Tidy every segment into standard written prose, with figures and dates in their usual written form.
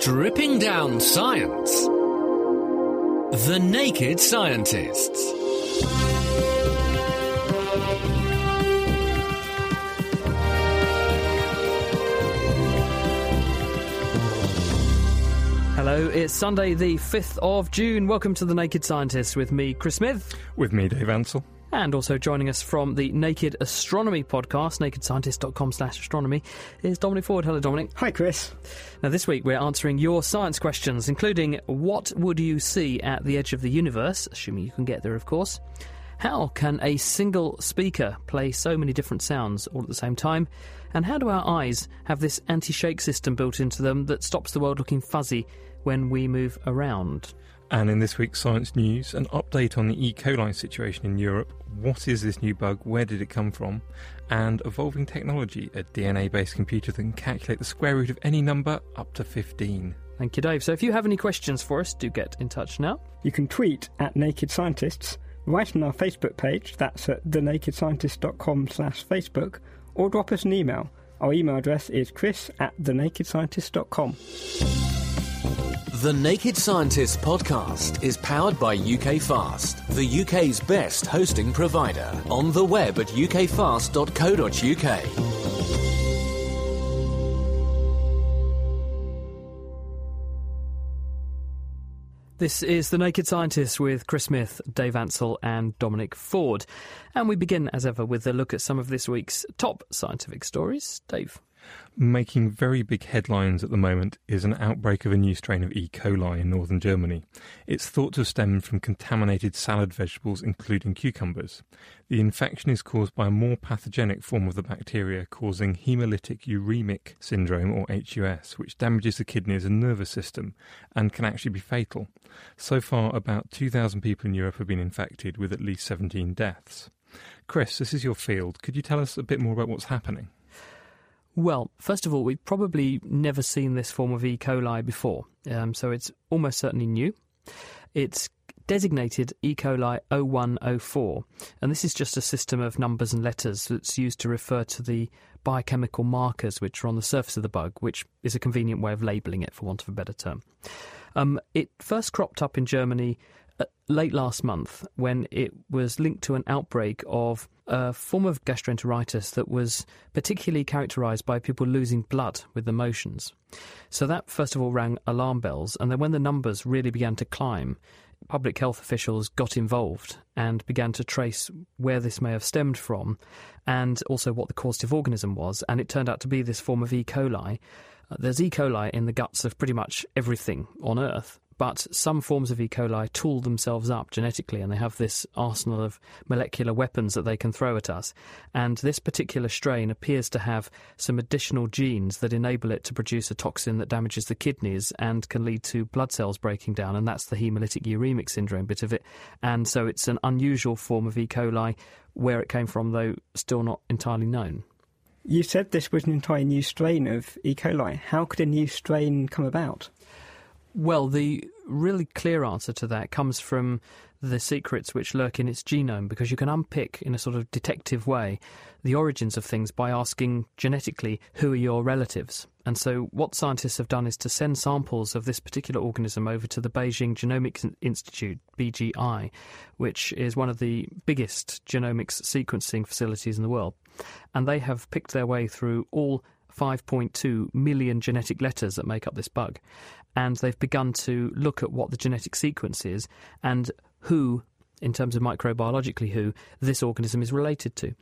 Stripping down science. The Naked Scientists. Hello, it's Sunday the 5th of June. Welcome to The Naked Scientists with me, Chris Smith. With me, Dave Ansell. And also joining us from the Naked Astronomy podcast, nakedscientist.com/astronomy, is Dominic Ford. Hello, Dominic. Hi, Chris. Now, this week we're answering your science questions, including what would you see at the edge of the universe, assuming you can get there, of course. How can a single speaker play so many different sounds all at the same time? And how do our eyes have this anti-shake system built into them that stops the world looking fuzzy when we move around? And in this week's science news, an update on the E. coli situation in Europe. What is this new bug? Where did it come from? And evolving technology, a DNA-based computer that can calculate the square root of any number up to 15. Thank you, Dave. So if you have any questions for us, do get in touch now. You can tweet at Naked Scientists, write on our Facebook page, that's at thenakedscientists.com/Facebook, or drop us an email. Our email address is chris@thenakedscientists.com. The Naked Scientists podcast is powered by UKFast, the UK's best hosting provider. On the web at ukfast.co.uk. This is The Naked Scientists with Chris Smith, Dave Ansell and Dominic Ford. And we begin, as ever, with a look at some of this week's top scientific stories. Dave. Making very big headlines at the moment is an outbreak of a new strain of E. coli in northern Germany. It's thought to have stemmed from contaminated salad vegetables, including cucumbers. The infection is caused by a more pathogenic form of the bacteria, causing hemolytic uremic syndrome, or HUS, which damages the kidneys and nervous system and can actually be fatal. So far, about 2,000 people in Europe have been infected, with at least 17 deaths. Chris, this is your field. Could you tell us a bit more about what's happening? Well, first of all, we've probably never seen this form of E. coli before, so it's almost certainly new. It's designated E. coli O104, and this is just a system of numbers and letters that's used to refer to the biochemical markers which are on the surface of the bug, which is a convenient way of labelling it, for want of a better term. It first cropped up in Germany late last month when it was linked to an outbreak of a form of gastroenteritis that was particularly characterised by people losing blood with the motions. So that, first of all, rang alarm bells. And then when the numbers really began to climb, public health officials got involved and began to trace where this may have stemmed from and also what the causative organism was. And it turned out to be this form of E. coli. There's E. coli in the guts of pretty much everything on Earth. But some forms of E. coli tool themselves up genetically, and they have this arsenal of molecular weapons that they can throw at us. And this particular strain appears to have some additional genes that enable it to produce a toxin that damages the kidneys and can lead to blood cells breaking down, and that's the hemolytic uremic syndrome bit of it. And so it's an unusual form of E. coli. Where it came from, though, still not entirely known. You said this was an entirely new strain of E. coli. How could a new strain come about? Well, the really clear answer to that comes from the secrets which lurk in its genome, because you can unpick in a sort of detective way the origins of things by asking genetically, who are your relatives? And so what scientists have done is to send samples of this particular organism over to the Beijing Genomics Institute, BGI, which is one of the biggest genomics sequencing facilities in the world. And they have picked their way through all 5.2 million genetic letters that make up this bug. And they've begun to look at what the genetic sequence is and who, in terms of microbiologically who, this organism is related to.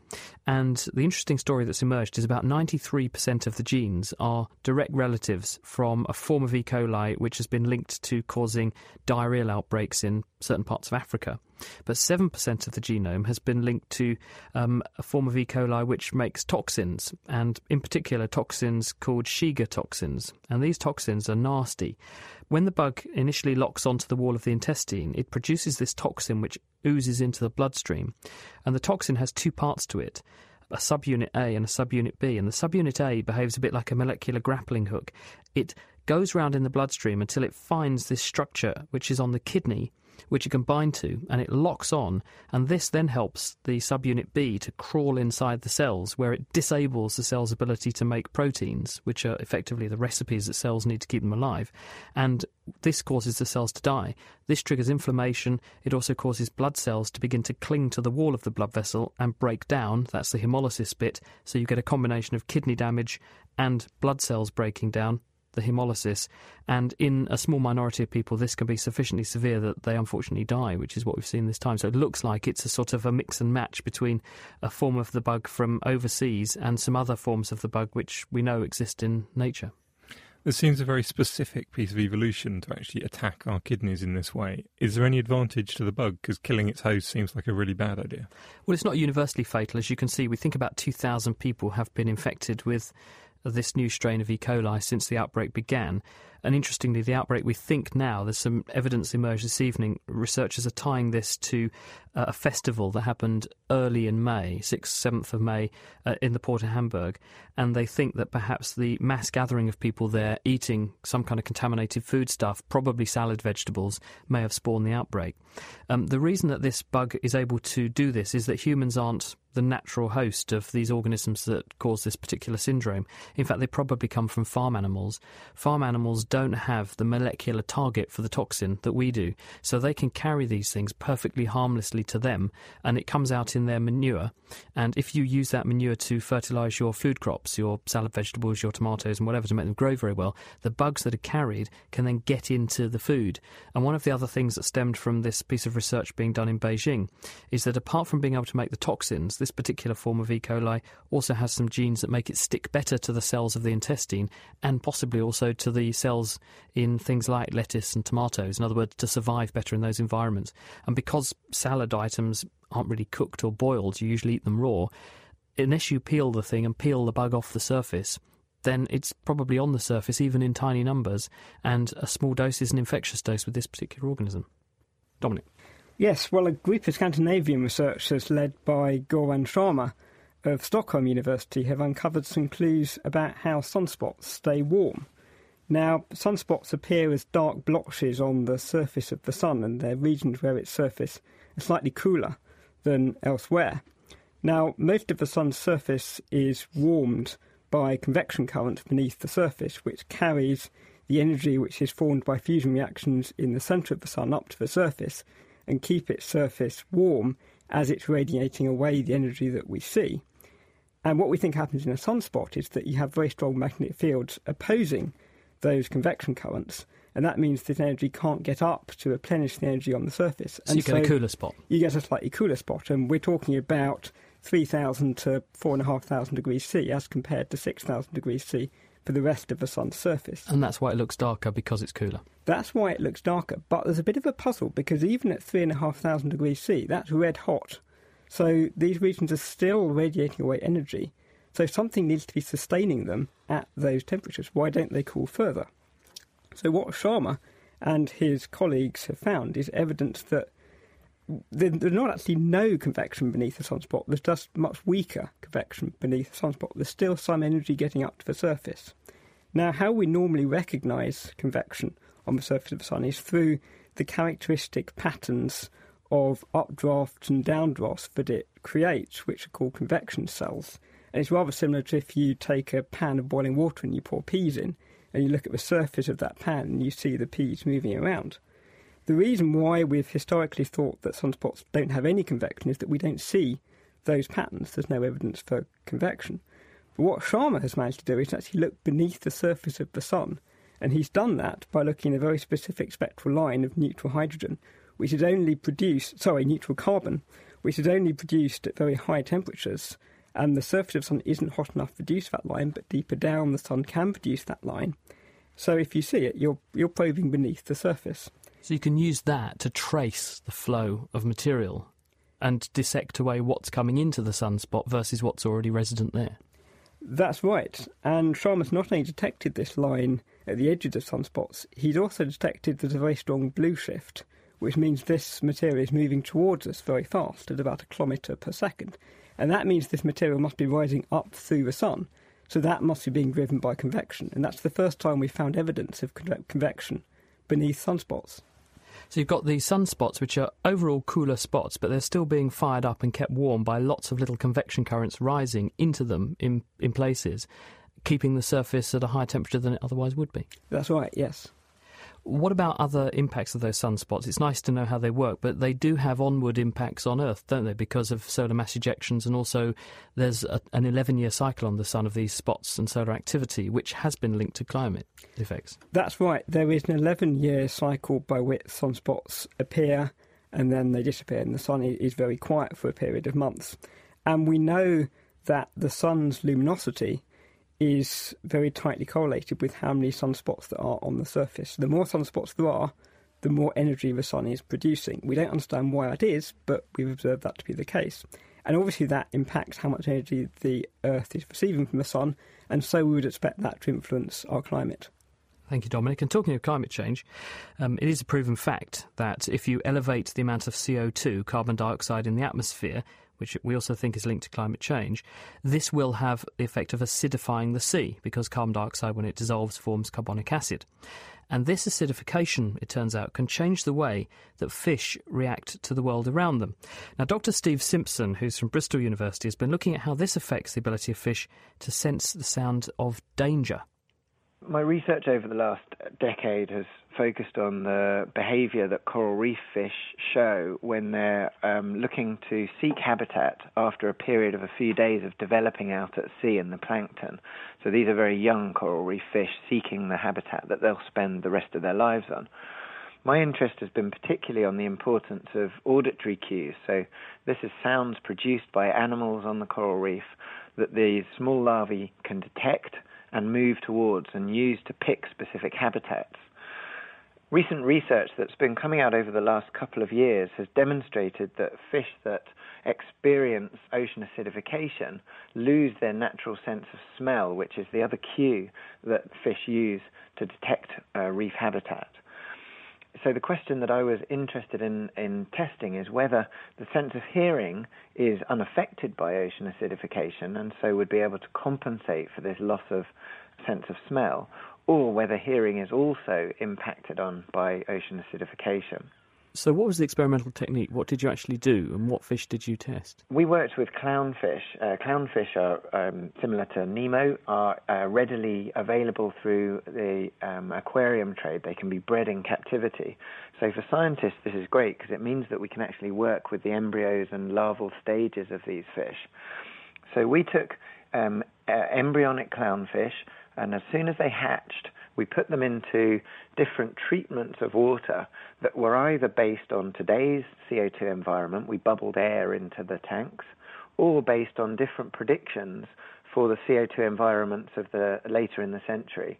And the interesting story that's emerged is about 93% of the genes are direct relatives from a form of E. coli which has been linked to causing diarrheal outbreaks in certain parts of Africa. But 7% of the genome has been linked to a form of E. coli which makes toxins, and in particular toxins called Shiga toxins. And these toxins are nasty. When the bug initially locks onto the wall of the intestine, it produces this toxin which oozes into the bloodstream. And the toxin has two parts to it, a subunit A and a subunit B. And the subunit A behaves a bit like a molecular grappling hook. It goes round in the bloodstream until it finds this structure which is on the kidney, which you can bind to, and it locks on, and this then helps the subunit B to crawl inside the cells, where it disables the cell's ability to make proteins, which are effectively the recipes that cells need to keep them alive, and this causes the cells to die. This triggers inflammation. It also causes blood cells to begin to cling to the wall of the blood vessel and break down. That's the hemolysis bit, so you get a combination of kidney damage and blood cells breaking down, the hemolysis, and in a small minority of people this can be sufficiently severe that they unfortunately die, which is what we've seen this time. So it looks like it's a sort of a mix and match between a form of the bug from overseas and some other forms of the bug which we know exist in nature. This seems a very specific piece of evolution to actually attack our kidneys in this way. Is there any advantage to the bug? Because killing its host seems like a really bad idea. Well, it's not universally fatal. As you can see, we think about 2,000 people have been infected with this new strain of E. coli since the outbreak began. And interestingly, the outbreak, we think now, there's some evidence emerged this evening, researchers are tying this to a festival that happened early in May, 6th, 7th of May, in the port of Hamburg, and they think that perhaps the mass gathering of people there eating some kind of contaminated foodstuff, probably salad vegetables, may have spawned the outbreak. The reason that this bug is able to do this is that humans aren't the natural host of these organisms that cause this particular syndrome. In fact, they probably come from farm animals. Farm animals don't have the molecular target for the toxin that we do, so they can carry these things perfectly harmlessly to them, and it comes out in their manure. And if you use that manure to fertilise your food crops, your salad vegetables, your tomatoes and whatever, to make them grow very well, the bugs that are carried can then get into the food. And one of the other things that stemmed from this piece of research being done in Beijing is that apart from being able to make the toxins, this particular form of E. coli also has some genes that make it stick better to the cells of the intestine and possibly also to the cells in things like lettuce and tomatoes, in other words, to survive better in those environments. And because salad items aren't really cooked or boiled, you usually eat them raw, unless you peel the thing and peel the bug off the surface, then it's probably on the surface, even in tiny numbers, and a small dose is an infectious dose with this particular organism. Dominic? Yes, well, a group of Scandinavian researchers led by Göran Scharmer of Stockholm University have uncovered some clues about how sunspots stay warm. Now, sunspots appear as dark blotches on the surface of the sun, and they're regions where its surface is slightly cooler than elsewhere. Now, most of the sun's surface is warmed by convection currents beneath the surface, which carries the energy which is formed by fusion reactions in the centre of the sun up to the surface and keep its surface warm as it's radiating away the energy that we see. And what we think happens in a sunspot is that you have very strong magnetic fields opposing those convection currents, and that means this energy can't get up to replenish the energy on the surface. So you get a cooler spot. You get a slightly cooler spot, and we're talking about 3,000 to 4,500 degrees C as compared to 6,000 degrees C for the rest of the sun's surface. And that's why it looks darker, because it's cooler. That's why it looks darker, but there's a bit of a puzzle, because even at 3,500 degrees C, that's red hot. So these regions are still radiating away energy. So something needs to be sustaining them at those temperatures. Why don't they cool further? So what Scharmer and his colleagues have found is evidence that there's not actually no convection beneath the sunspot. There's just much weaker convection beneath the sunspot. There's still some energy getting up to the surface. Now, how we normally recognise convection on the surface of the sun is through the characteristic patterns of updrafts and downdrafts that it creates, which are called convection cells. And it's rather similar to if you take a pan of boiling water and you pour peas in, and you look at the surface of that pan and you see the peas moving around. The reason why we've historically thought that sunspots don't have any convection is that we don't see those patterns. There's no evidence for convection. But what Scharmer has managed to do is actually look beneath the surface of the sun, and he's done that by looking at a very specific spectral line of neutral carbon, which is only produced at very high temperatures. And the surface of the sun isn't hot enough to produce that line, but deeper down the sun can produce that line. So if you see it, you're probing beneath the surface. So you can use that to trace the flow of material and dissect away what's coming into the sunspot versus what's already resident there. That's right. And Scharmer's not only detected this line at the edges of sunspots, he's also detected there's a very strong blue shift, which means this material is moving towards us very fast at about 1 kilometre per second. And that means this material must be rising up through the sun, so that must be being driven by convection. And that's the first time we've found evidence of convection beneath sunspots. So you've got the sunspots, which are overall cooler spots, but they're still being fired up and kept warm by lots of little convection currents rising into them in places, keeping the surface at a higher temperature than it otherwise would be. That's right, yes. What about other impacts of those sunspots? It's nice to know how they work, but they do have onward impacts on Earth, don't they, because of solar mass ejections, and also there's an 11-year cycle on the Sun of these spots and solar activity, which has been linked to climate effects. That's right. There is an 11-year cycle by which sunspots appear and then they disappear, and the Sun is very quiet for a period of months. And we know that the Sun's luminosity is very tightly correlated with how many sunspots there are on the surface. The more sunspots there are, the more energy the sun is producing. We don't understand why that is, but we've observed that to be the case. And obviously that impacts how much energy the Earth is receiving from the sun, and so we would expect that to influence our climate. Thank you, Dominic. And talking of climate change, it is a proven fact that if you elevate the amount of CO2, carbon dioxide, in the atmosphere, which we also think is linked to climate change, this will have the effect of acidifying the sea, because carbon dioxide, when it dissolves, forms carbonic acid. And this acidification, it turns out, can change the way that fish react to the world around them. Now, Dr. Steve Simpson, who's from Bristol University, has been looking at how this affects the ability of fish to sense the sound of danger. My research over the last decade has focused on the behaviour that coral reef fish show when they're looking to seek habitat after a period of a few days of developing out at sea in the plankton. So these are very young coral reef fish seeking the habitat that they'll spend the rest of their lives on. My interest has been particularly on the importance of auditory cues. So this is sounds produced by animals on the coral reef that the small larvae can detect and move towards and use to pick specific habitats. Recent research that's been coming out over the last couple of years has demonstrated that fish that experience ocean acidification lose their natural sense of smell, which is the other cue that fish use to detect reef habitat. So the question that I was interested in testing is whether the sense of hearing is unaffected by ocean acidification and so would be able to compensate for this loss of sense of smell, or whether hearing is also impacted on by ocean acidification. So what was the experimental technique? What did you actually do, and what fish did you test? We worked with clownfish. Clownfish are, similar to Nemo, are readily available through the aquarium trade. They can be bred in captivity. So for scientists, this is great because it means that we can actually work with the embryos and larval stages of these fish. So we took embryonic clownfish, and as soon as they hatched, we put them into different treatments of water that were either based on today's CO2 environment, we bubbled air into the tanks, or based on different predictions for the CO2 environments of the later in the century.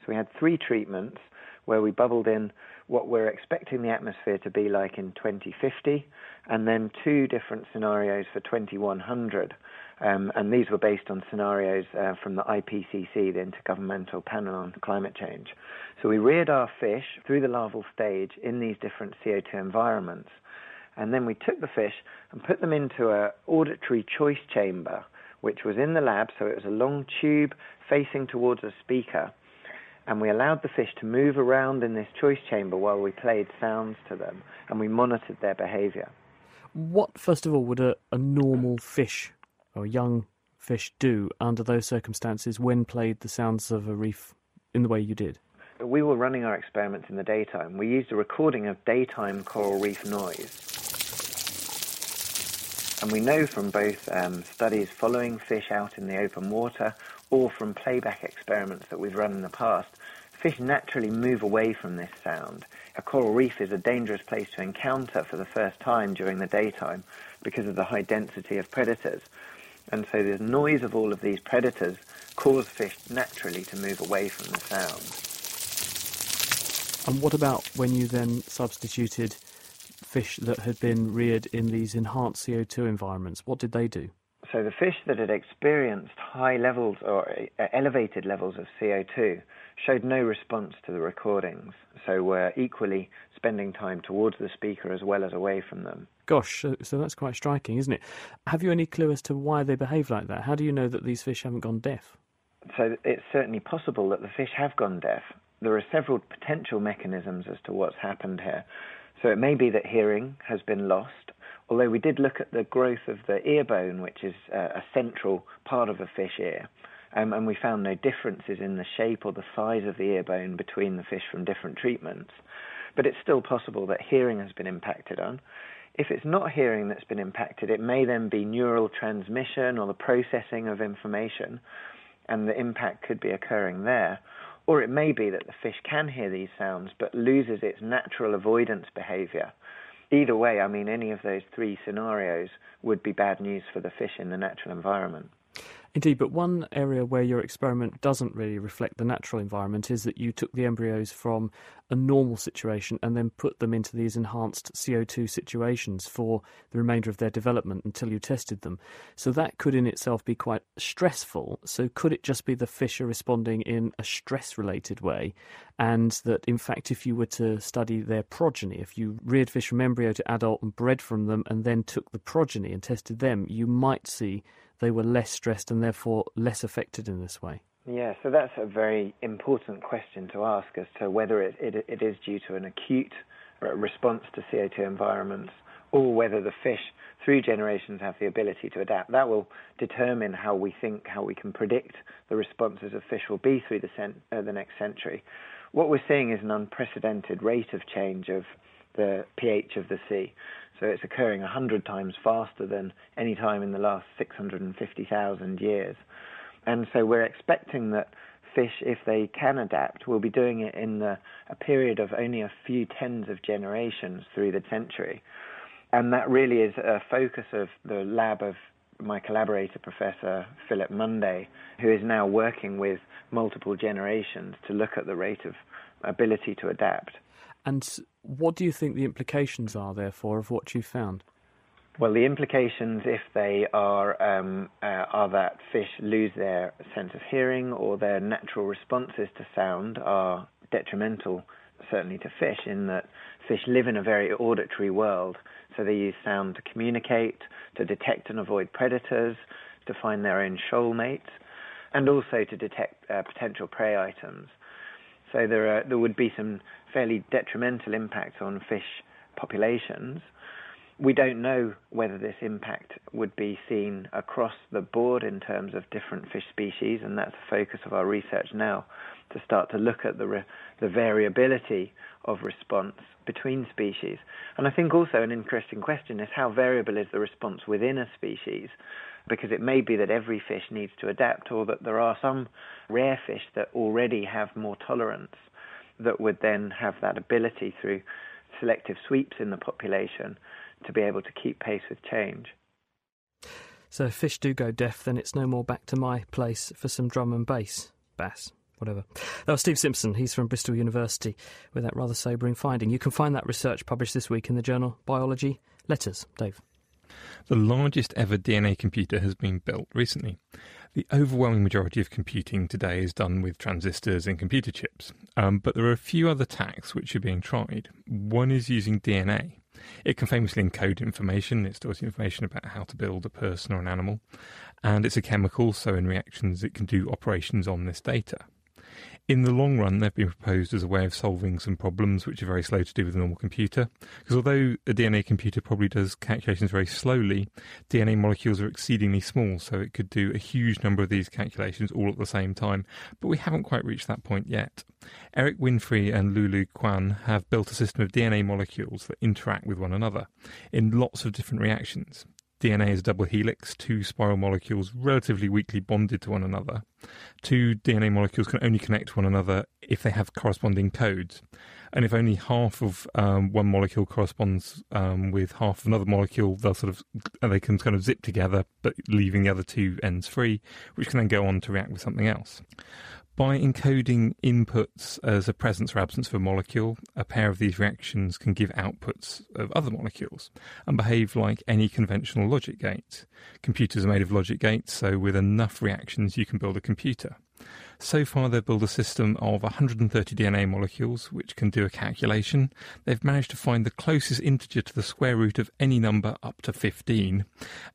So we had three treatments where we bubbled in what we're expecting the atmosphere to be like in 2050, and then two different scenarios for 2100. And these were based on scenarios from the IPCC, the Intergovernmental Panel on Climate Change. So we reared our fish through the larval stage in these different CO2 environments. And then we took the fish and put them into an auditory choice chamber, which was in the lab. So it was a long tube facing towards a speaker. And we allowed the fish to move around in this choice chamber while we played sounds to them. And we monitored their behavior. What, first of all, would a normal fish or young fish do under those circumstances when played the sounds of a reef in the way you did? We were running our experiments in the daytime. We used a recording of daytime coral reef noise. And we know from both studies following fish out in the open water or from playback experiments that we've run in the past, fish naturally move away from this sound. A coral reef is a dangerous place to encounter for the first time during the daytime because of the high density of predators. And so the noise of all of these predators cause fish naturally to move away from the sound. And what about when you then substituted fish that had been reared in these enhanced CO2 environments? What did they do? So the fish that had experienced high levels or elevated levels of CO2 showed no response to the recordings, so were equally spending time towards the speaker as well as away from them. Gosh, so that's quite striking, isn't it? Have you any clue as to why they behave like that? How do you know that these fish haven't gone deaf? So it's certainly possible that the fish have gone deaf. There are several potential mechanisms as to what's happened here. So it may be that hearing has been lost, although we did look at the growth of the ear bone, which is a central part of a fish ear, and we found no differences in the shape or the size of the ear bone between the fish from different treatments. But it's still possible that hearing has been impacted on. If it's not hearing that's been impacted, it may then be neural transmission or the processing of information, and the impact could be occurring there. Or it may be that the fish can hear these sounds but loses its natural avoidance behavior. Either way, I mean, any of those three scenarios would be bad news for the fish in the natural environment. Indeed, but one area where your experiment doesn't really reflect the natural environment is that you took the embryos from a normal situation and then put them into these enhanced CO2 situations for the remainder of their development until you tested them. So that could in itself be quite stressful. So could it just be the fish are responding in a stress-related way, and that in fact if you were to study their progeny, if you reared fish from embryo to adult and bred from them and then took the progeny and tested them, you might see they were less stressed and therefore less affected in this way? Yeah, so that's a very important question to ask as to whether it is due to an acute response to CO2 environments, or whether the fish through generations have the ability to adapt. That will determine how we can predict the responses of fish will be through the next century. What we're seeing is an unprecedented rate of change of the pH of the sea. So it's occurring 100 times faster than any time in the last 650,000 years. And so we're expecting that fish, if they can adapt, will be doing it in a period of only a few tens of generations through the century. And that really is a focus of the lab of my collaborator, Professor Philip Munday, who is now working with multiple generations to look at the rate of ability to adapt. And what do you think the implications are, therefore, of what you found? Well, the implications, if they are that fish lose their sense of hearing or their natural responses to sound, are detrimental, certainly to fish, in that fish live in a very auditory world. So they use sound to communicate, to detect and avoid predators, to find their own shoal mates, and also to detect potential prey items. So there would be some fairly detrimental impacts on fish populations. We don't know whether this impact would be seen across the board in terms of different fish species, and that's the focus of our research now, to start to look at the variability of response between species. And I think also an interesting question is how variable is the response within a species, because it may be that every fish needs to adapt, or that there are some rare fish that already have more tolerance that would then have that ability through selective sweeps in the population to be able to keep pace with change. So if fish do go deaf, then it's no more back to my place for some drum and bass. Whatever. That was Steve Simpson. He's from Bristol University with that rather sobering finding. You can find that research published this week in the journal Biology Letters. Dave. The largest ever DNA computer has been built recently. The overwhelming majority of computing today is done with transistors and computer chips, but there are a few other tacks which are being tried. One is using DNA. It can famously encode information. It stores information about how to build a person or an animal, and it's a chemical, so in reactions it can do operations on this data. In the long run, they've been proposed as a way of solving some problems which are very slow to do with a normal computer, because although a DNA computer probably does calculations very slowly, DNA molecules are exceedingly small, so it could do a huge number of these calculations all at the same time, but we haven't quite reached that point yet. Eric Winfree and Lulu Quan have built a system of DNA molecules that interact with one another in lots of different reactions. DNA is a double helix, two spiral molecules relatively weakly bonded to one another. Two DNA molecules can only connect to one another if they have corresponding codes. And if only half of one molecule corresponds with half of another molecule, they can kind of zip together, but leaving the other two ends free, which can then go on to react with something else. By encoding inputs as a presence or absence of a molecule, a pair of these reactions can give outputs of other molecules and behave like any conventional logic gate. Computers are made of logic gates, so with enough reactions you can build a computer. So far, they've built a system of 130 DNA molecules, which can do a calculation. They've managed to find the closest integer to the square root of any number up to 15,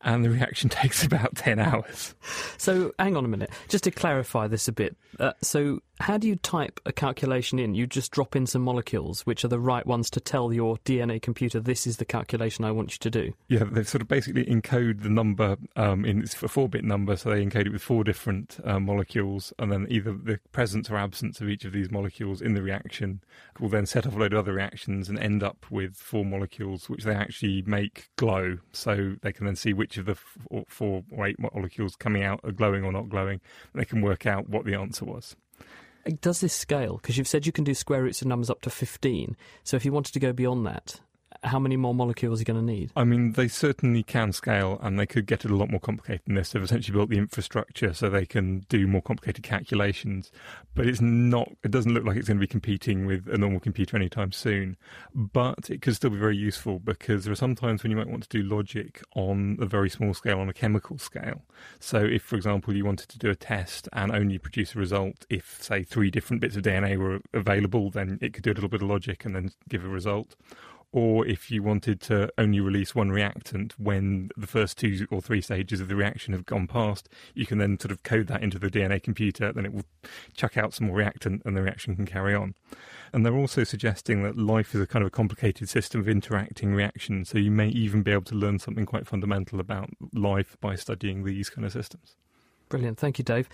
and the reaction takes about 10 hours. So, hang on a minute. Just to clarify this a bit, so how do you type a calculation in? You just drop in some molecules, which are the right ones to tell your DNA computer, this is the calculation I want you to do? Yeah, they've sort of basically encode the number, it's a 4-bit number, so they encode it with 4 different molecules, and then either the presence or absence of each of these molecules in the reaction will then set off a load of other reactions and end up with 4 molecules, which they actually make glow, so they can then see which of the 4 or 8 molecules coming out are glowing or not glowing, and they can work out what the answer was. Does this scale? Because you've said you can do square roots of numbers up to 15. So if you wanted to go beyond that, how many more molecules are you going to need? I mean, they certainly can scale, and they could get it a lot more complicated than this. They've essentially built the infrastructure so they can do more complicated calculations. But it's not. It doesn't look like it's going to be competing with a normal computer anytime soon. But it could still be very useful, because there are some times when you might want to do logic on a very small scale, on a chemical scale. So if, for example, you wanted to do a test and only produce a result if, say, 3 different bits of DNA were available, then it could do a little bit of logic and then give a result. Or if you wanted to only release one reactant when the first 2 or 3 stages of the reaction have gone past, you can then sort of code that into the DNA computer, then it will chuck out some more reactant and the reaction can carry on. And they're also suggesting that life is a kind of a complicated system of interacting reactions, so you may even be able to learn something quite fundamental about life by studying these kind of systems. Brilliant. Thank you, Dave.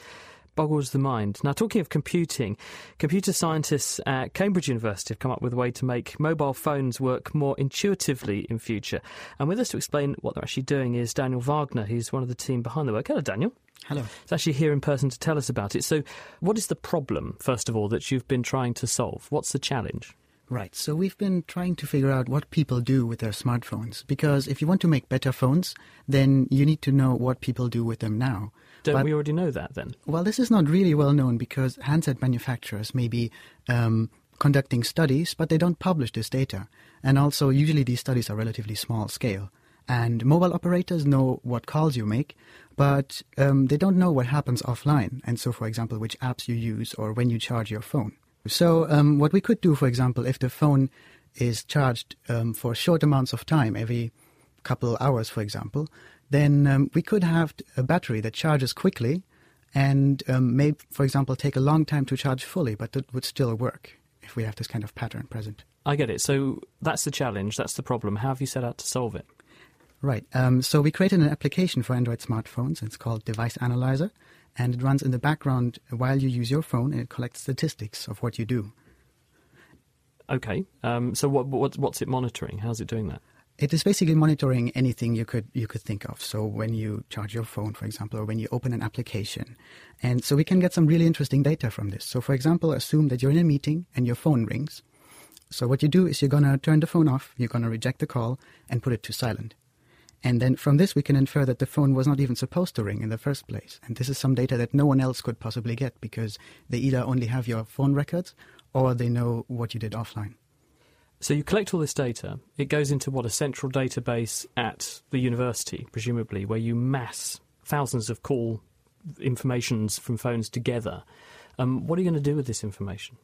Boggles the mind. Now, talking of computing, computer scientists at Cambridge University have come up with a way to make mobile phones work more intuitively in future. And with us to explain what they're actually doing is Daniel Wagner, who's one of the team behind the work. Hello, Daniel. Hello. He's actually here in person to tell us about it. So what is the problem, first of all, that you've been trying to solve? What's the challenge? Right, so we've been trying to figure out what people do with their smartphones, because if you want to make better phones, then you need to know what people do with them now. Don't we already know that, then? Well, this is not really well known, because handset manufacturers may be conducting studies, but they don't publish this data. And also, usually these studies are relatively small scale. And mobile operators know what calls you make, but they don't know what happens offline. And so, for example, which apps you use or when you charge your phone. So what we could do, for example, if the phone is charged for short amounts of time, every couple hours, for example, then we could have a battery that charges quickly and may, for example, take a long time to charge fully, but that would still work if we have this kind of pattern present. I get it. So that's the challenge. That's the problem. How have you set out to solve it? Right. So we created an application for Android smartphones. It's called Device Analyzer. And it runs in the background while you use your phone, and it collects statistics of what you do. Okay. So what's it monitoring? How's it doing that? It is basically monitoring anything you could think of. So when you charge your phone, for example, or when you open an application. And so we can get some really interesting data from this. So, for example, assume that you're in a meeting and your phone rings. So what you do is you're going to turn the phone off, you're going to reject the call, and put it to silent. And then from this, we can infer that the phone was not even supposed to ring in the first place. And this is some data that no one else could possibly get, because they either only have your phone records or they know what you did offline. So you collect all this data. It goes into, what, a central database at the university, presumably, where you mass thousands of call informations from phones together. What are you going to do with this information?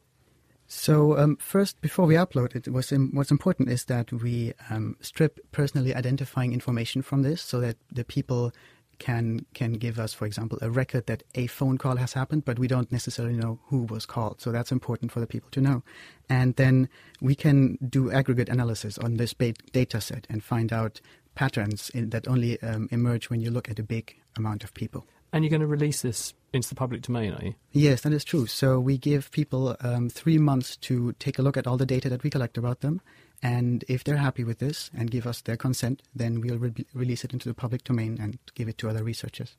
So first, before we upload it, what's important is that we strip personally identifying information from this, so that the people can give us, for example, a record that a phone call has happened, but we don't necessarily know who was called. So that's important for the people to know. And then we can do aggregate analysis on this data set and find out patterns that only emerge when you look at a big amount of people. And you're going to release this into the public domain, are you? Yes, that is true. So we give people 3 months to take a look at all the data that we collect about them. And if they're happy with this and give us their consent, then we'll release it into the public domain and give it to other researchers.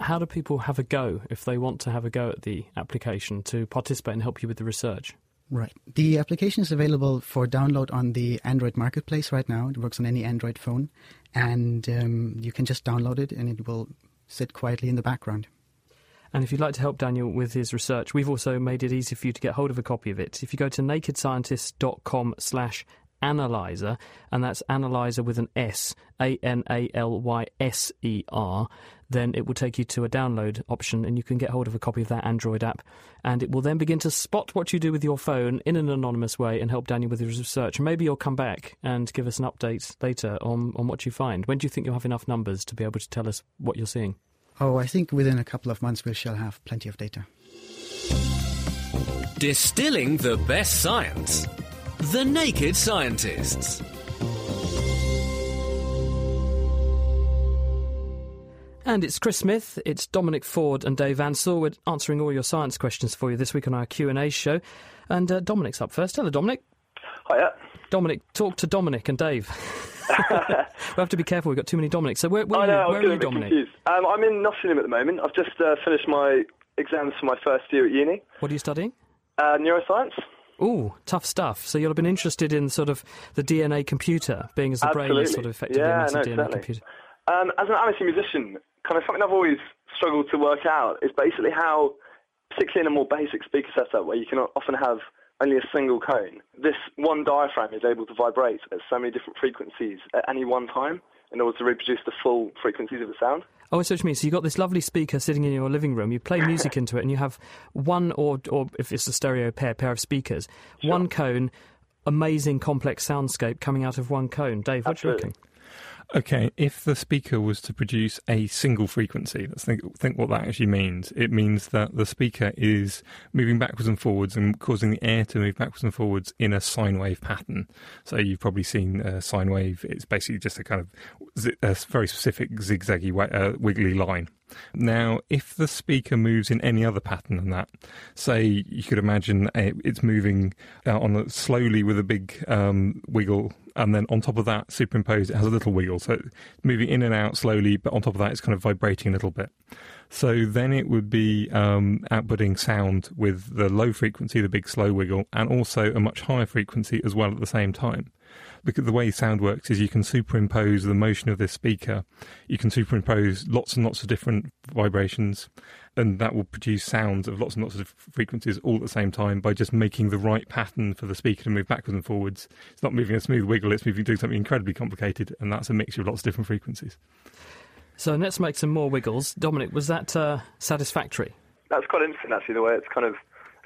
How do people have a go if they want to have a go at the application to participate and help you with the research? Right. The application is available for download on the Android Marketplace right now. It works on any Android phone. And you can just download it and it will sit quietly in the background. And if you'd like to help Daniel with his research, we've also made it easy for you to get hold of a copy of it. If you go to nakedscientists.com/Android Analyzer, and that's Analyzer with an S, A-N-A-L-Y-S-E-R, then it will take you to a download option and you can get hold of a copy of that Android app, and it will then begin to spot what you do with your phone in an anonymous way and help Daniel with his research. Maybe you'll come back and give us an update later on what you find. When do you think you'll have enough numbers to be able to tell us what you're seeing? Oh, I think within a couple of months we shall have plenty of data. Distilling the best science. The Naked Scientists. And it's Chris Smith, it's Dominic Ford and Dave Ansell. We're answering all your science questions for you this week on our Q&A show. And Dominic's up first. Hello, Dominic. Hiya. Dominic, talk to Dominic and Dave. We'll have to be careful, we've got too many Dominics. So where are you, Dominic? I'm in Nottingham at the moment. I've just finished my exams for my first year at uni. What are you studying? Neuroscience. Ooh, tough stuff. So you'll have been interested in sort of the DNA computer, being as the brain is sort of effectively DNA computer. As an amateur musician, kind of something I've always struggled to work out is basically how, particularly in a more basic speaker setup where you can often have only a single cone, this one diaphragm is able to vibrate at so many different frequencies at any one time in order to reproduce the full frequencies of the sound. Oh, so which means you've got this lovely speaker sitting in your living room, you play music into it, and you have one or if it's a stereo pair of speakers, sure. One cone, amazing complex soundscape coming out of one cone. Dave, what do you reckon? Okay, if the speaker was to produce a single frequency, let's think what that actually means. It means that the speaker is moving backwards and forwards and causing the air to move backwards and forwards in a sine wave pattern. So you've probably seen a sine wave. It's basically just a kind of a very specific zigzaggy, wiggly line. Now, if the speaker moves in any other pattern than that, say you could imagine it's moving slowly with a big wiggle, and then on top of that, superimposed, it has a little wiggle. So it's moving in and out slowly, but on top of that, it's kind of vibrating a little bit. So then it would be outputting sound with the low frequency, the big slow wiggle, and also a much higher frequency as well at the same time. Because the way sound works is you can superimpose the motion of this speaker, you can superimpose lots and lots of different vibrations, and that will produce sounds of lots and lots of frequencies all at the same time by just making the right pattern for the speaker to move backwards and forwards. It's not moving a smooth wiggle, it's moving doing something incredibly complicated, and that's a mixture of lots of different frequencies. So let's make some more wiggles. Dominic, was that satisfactory? That's quite interesting, actually, the way it's kind of...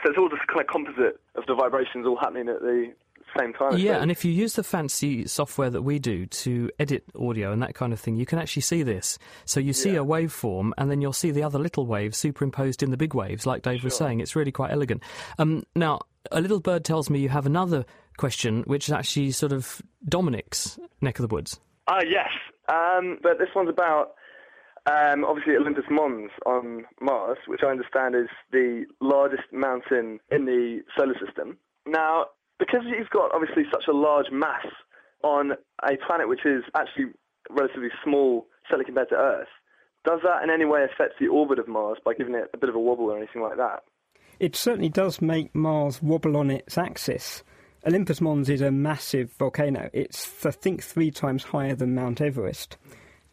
So it's all just kind of composite of the vibrations all happening at the... same time. Yeah, and if you use the fancy software that we do to edit audio and that kind of thing, you can actually see this. So you see a waveform, and then you'll see the other little waves superimposed in the big waves, like Dave was saying. It's really quite elegant. Now, a little bird tells me you have another question, which is actually sort of Dominic's neck of the woods. Yes, but this one's about, obviously, Olympus Mons on Mars, which I understand is the largest mountain in the solar system. Now, because you've got, obviously, such a large mass on a planet which is actually relatively small, certainly compared to Earth, does that in any way affect the orbit of Mars by giving it a bit of a wobble or anything like that? It certainly does make Mars wobble on its axis. Olympus Mons is a massive volcano. It's, I think, 3 times higher than Mount Everest.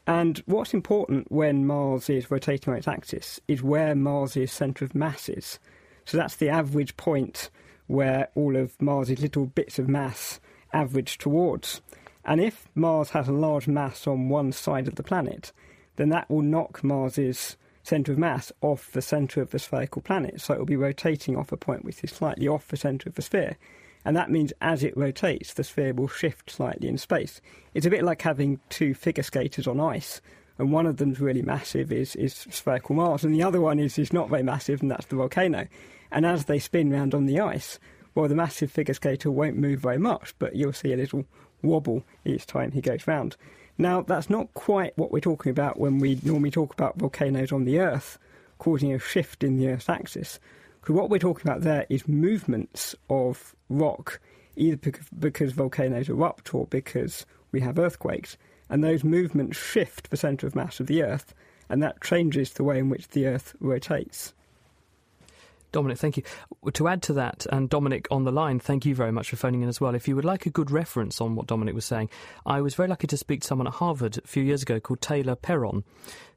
And what's important when Mars is rotating on its axis is where Mars' centre of mass is. So that's the average point where all of Mars' little bits of mass average towards. And if Mars has a large mass on one side of the planet, then that will knock Mars' centre of mass off the centre of the spherical planet, so it will be rotating off a point which is slightly off the centre of the sphere. And that means as it rotates, the sphere will shift slightly in space. It's a bit like having 2 figure skaters on ice, and one of them's really massive, is spherical Mars, and the other one is not very massive, and that's the volcano. And as they spin round on the ice, well, the massive figure skater won't move very much, but you'll see a little wobble each time he goes round. Now, that's not quite what we're talking about when we normally talk about volcanoes on the Earth causing a shift in the Earth's axis, because what we're talking about there is movements of rock, either because volcanoes erupt or because we have earthquakes, and those movements shift the centre of mass of the Earth, and that changes the way in which the Earth rotates. Dominic, thank you. To add to that, and Dominic on the line, thank you very much for phoning in as well. If you would like a good reference on what Dominic was saying, I was very lucky to speak to someone at Harvard a few years ago called Taylor Perron,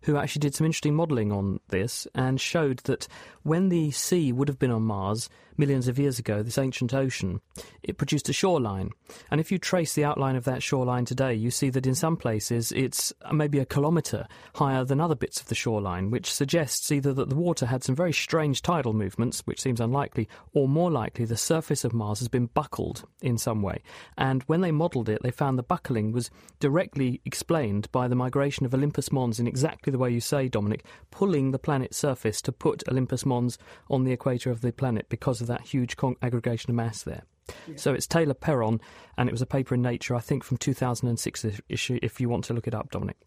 who actually did some interesting modelling on this and showed that when the sea would have been on Mars, millions of years ago, this ancient ocean, it produced a shoreline. And if you trace the outline of that shoreline today, you see that in some places it's maybe a kilometre higher than other bits of the shoreline, which suggests either that the water had some very strange tidal movements, which seems unlikely, or more likely the surface of Mars has been buckled in some way. And when they modelled it, they found the buckling was directly explained by the migration of Olympus Mons in exactly the way you say, Dominic, pulling the planet's surface to put Olympus Mons on the equator of the planet because of that huge aggregation of mass there. Yeah. So it's Taylor Perron, and it was a paper in Nature, I think, from 2006 issue, if you want to look it up, Dominic.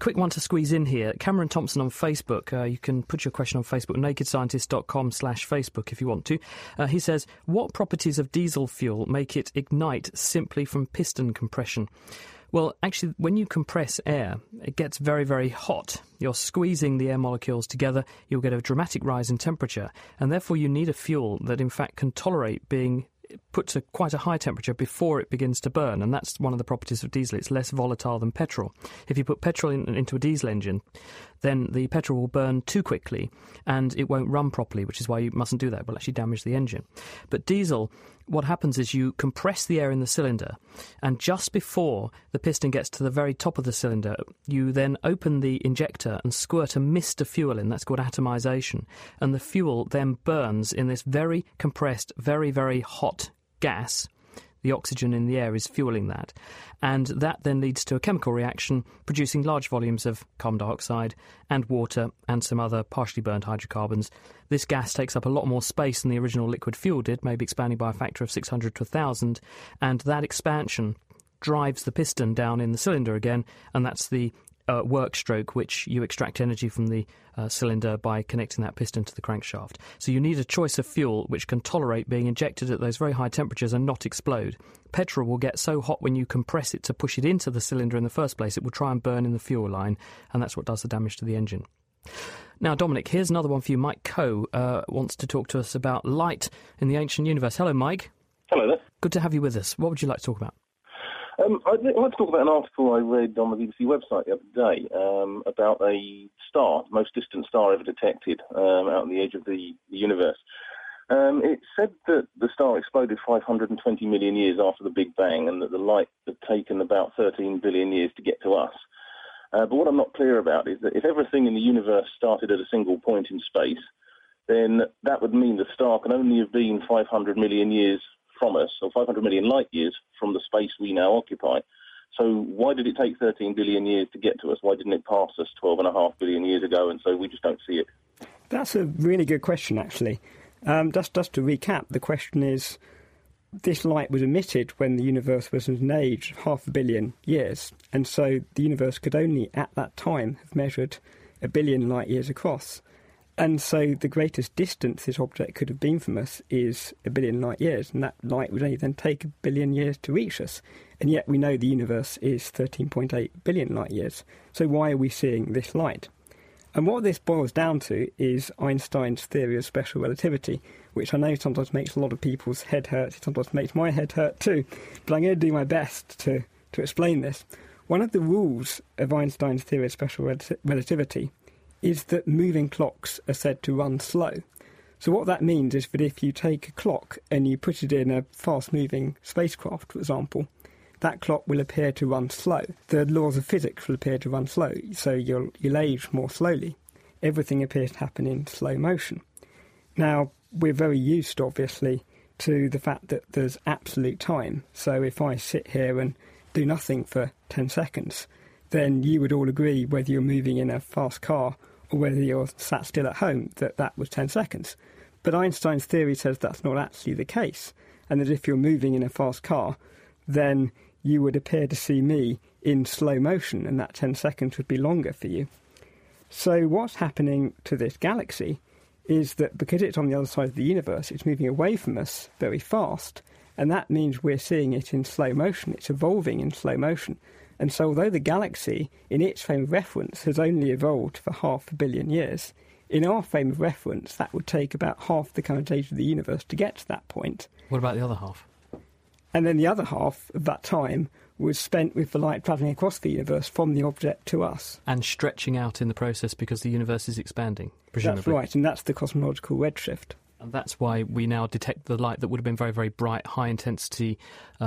Quick one to squeeze in here. Cameron Thompson on Facebook. You can put your question on Facebook, nakedscientist.com/Facebook if you want to. He says, what properties of diesel fuel make it ignite simply from piston compression? Well, actually, when you compress air, it gets very, very hot. You're squeezing the air molecules together, you'll get a dramatic rise in temperature, and therefore you need a fuel that, in fact, can tolerate being put to quite a high temperature before it begins to burn, and that's one of the properties of diesel. It's less volatile than petrol. If you put petrol into a diesel engine, then the petrol will burn too quickly and it won't run properly, which is why you mustn't do that. It will actually damage the engine. But diesel, what happens is you compress the air in the cylinder, and just before the piston gets to the very top of the cylinder, you then open the injector and squirt a mist of fuel in. That's called atomization. And the fuel then burns in this very compressed, very, very hot gas. The oxygen in the air is fueling that. And that then leads to a chemical reaction producing large volumes of carbon dioxide and water and some other partially burned hydrocarbons. This gas takes up a lot more space than the original liquid fuel did, maybe expanding by a factor of 600 to 1,000. And that expansion drives the piston down in the cylinder again, and that's the work stroke, which you extract energy from the cylinder by connecting that piston to the crankshaft. So you need a choice of fuel which can tolerate being injected at those very high temperatures and not explode. Petrol will get so hot when you compress it to push it into the cylinder in the first place, it will try and burn in the fuel line, and that's what does the damage to the engine. Now, Dominic, here's another one for you. Mike Coe wants to talk to us about light in the ancient universe. Hello, Mike. Hello there. Good to have you with us. What would you like to talk about? I'd like to talk about an article I read on the BBC website the other day about a star, the most distant star ever detected out on the edge of the universe. It said that the star exploded 520 million years after the Big Bang and that the light had taken about 13 billion years to get to us. But what I'm not clear about is that if everything in the universe started at a single point in space, then that would mean the star can only have been 500 million years from us, or 500 million light years from the space we now occupy. So why did it take 13 billion years to get to us? Why didn't it pass us 12.5 billion years ago, and so we just don't see it? That's a really good question, actually. Just to recap, the question is, this light was emitted when the universe was at an age of 500 million years, and so the universe could only at that time have measured 1 billion light years across. And so the greatest distance this object could have been from us is 1 billion light years, and that light would only then take 1 billion years to reach us. And yet we know the universe is 13.8 billion light years. So why are we seeing this light? And what this boils down to is Einstein's theory of special relativity, which I know sometimes makes a lot of people's head hurt. It sometimes makes my head hurt too, but I'm going to do my best to explain this. One of the rules of Einstein's theory of special relativity is that moving clocks are said to run slow. So what that means is that if you take a clock and you put it in a fast-moving spacecraft, for example, that clock will appear to run slow. The laws of physics will appear to run slow, so you'll age more slowly. Everything appears to happen in slow motion. Now, we're very used, obviously, to the fact that there's absolute time. So if I sit here and do nothing for 10 seconds, then you would all agree, whether you're moving in a fast car or whether you're sat still at home, that was 10 seconds. But Einstein's theory says that's not actually the case, and that if you're moving in a fast car, then you would appear to see me in slow motion, and that 10 seconds would be longer for you. So what's happening to this galaxy is that because it's on the other side of the universe, it's moving away from us very fast, and that means we're seeing it in slow motion. It's evolving in slow motion. And so although the galaxy, in its frame of reference, has only evolved for 500 million years, in our frame of reference, that would take about half the current age of the universe to get to that point. What about the other half? And then the other half of that time was spent with the light travelling across the universe from the object to us. And stretching out in the process because the universe is expanding, presumably. That's right, and that's the cosmological redshift. And that's why we now detect the light that would have been very, very bright, high-intensity,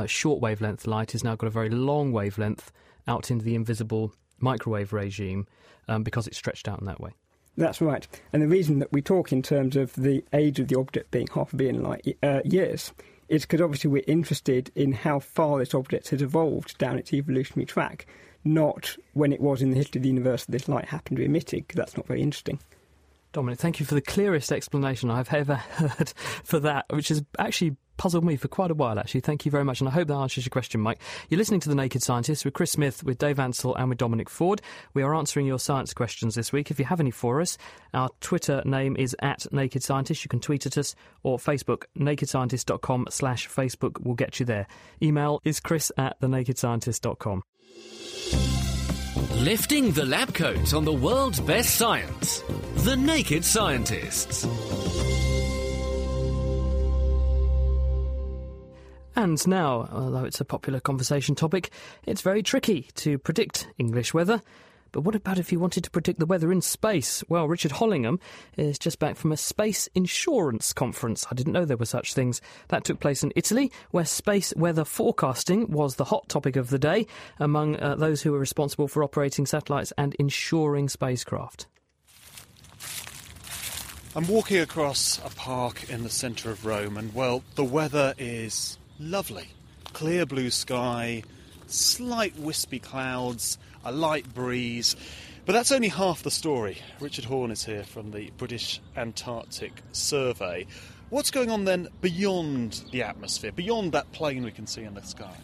short wavelength light is now got a very long wavelength out into the invisible microwave regime because it's stretched out in that way. That's right. And the reason that we talk in terms of the age of the object being half a billion light years is because obviously we're interested in how far this object has evolved down its evolutionary track, not when it was in the history of the universe that this light happened to be emitted, because that's not very interesting. Dominic, thank you for the clearest explanation I've ever heard for that, which has actually puzzled me for quite a while, actually. Thank you very much, and I hope that answers your question, Mike. You're listening to The Naked Scientists with Chris Smith, with Dave Ansell and with Dominic Ford. We are answering your science questions this week. If you have any for us, our Twitter name is @NakedScientists. You can tweet at us, or Facebook, nakedscientist.com/Facebook will get you there. Email is chris@thenakedscientist.com. Lifting the lab coat on the world's best science. The Naked Scientists. And now, although it's a popular conversation topic, it's very tricky to predict English weather. But what about if you wanted to predict the weather in space? Well, Richard Hollingham is just back from a space insurance conference. I didn't know there were such things. That took place in Italy, where space weather forecasting was the hot topic of the day among those who were responsible for operating satellites and insuring spacecraft. I'm walking across a park in the centre of Rome, and, well, the weather is lovely. Clear blue sky, slight wispy clouds, a light breeze. But that's only half the story. Richard Horne is here from the British Antarctic Survey. What's going on then beyond the atmosphere, beyond that plane we can see in the sky?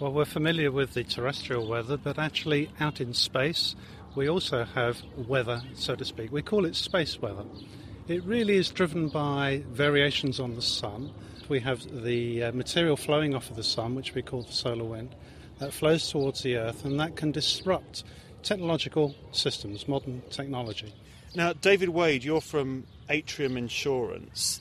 Well, we're familiar with the terrestrial weather, but actually out in space we also have weather, so to speak. We call it space weather. It really is driven by variations on the sun. We have the material flowing off of the sun, which we call the solar wind, that flows towards the Earth, and that can disrupt technological systems, modern technology. Now, David Wade, you're from Atrium Insurance.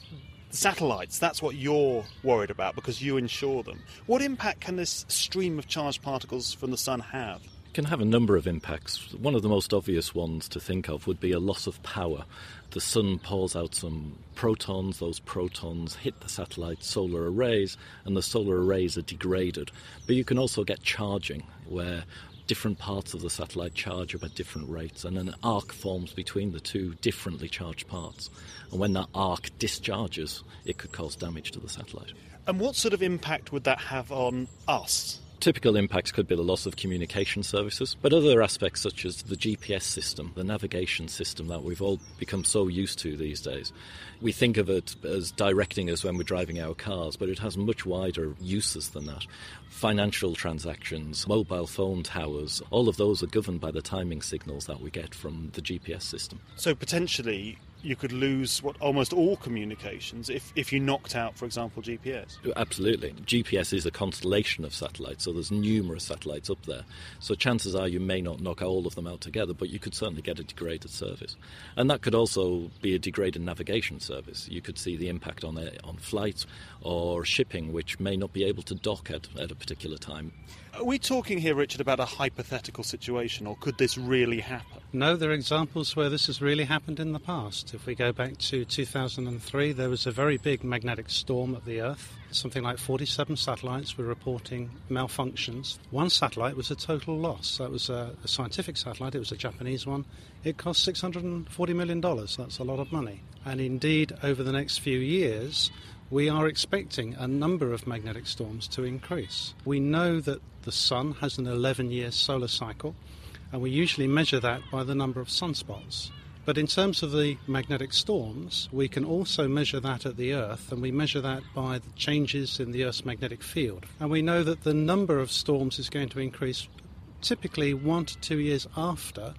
Satellites, that's what you're worried about because you insure them. What impact can this stream of charged particles from the sun have? It can have a number of impacts. One of the most obvious ones to think of would be a loss of power. The sun pours out some protons, those protons hit the satellite solar arrays, and the solar arrays are degraded. But you can also get charging, where different parts of the satellite charge up at different rates, and an arc forms between the two differently charged parts. And when that arc discharges, it could cause damage to the satellite. And what sort of impact would that have on us? Typical impacts could be the loss of communication services, but other aspects such as the GPS system, the navigation system that we've all become so used to these days. We think of it as directing us when we're driving our cars, but it has much wider uses than that. Financial transactions, mobile phone towers, all of those are governed by the timing signals that we get from the GPS system. So potentially you could lose almost all communications if you knocked out, for example, GPS. Absolutely. GPS is a constellation of satellites, so there's numerous satellites up there. So chances are you may not knock all of them out together, but you could certainly get a degraded service. And that could also be a degraded navigation service. You could see the impact on flights or shipping, which may not be able to dock at a particular time. Are we talking here, Richard, about a hypothetical situation, or could this really happen? No, there are examples where this has really happened in the past. If we go back to 2003, there was a very big magnetic storm at the Earth. Something like 47 satellites were reporting malfunctions. One satellite was a total loss. That was a scientific satellite. It was a Japanese one. It cost $640 million. That's a lot of money. And indeed, over the next few years, we are expecting a number of magnetic storms to increase. We know that the Sun has an 11-year solar cycle, and we usually measure that by the number of sunspots. But in terms of the magnetic storms, we can also measure that at the Earth, and we measure that by the changes in the Earth's magnetic field. And we know that the number of storms is going to increase typically 1 to 2 years after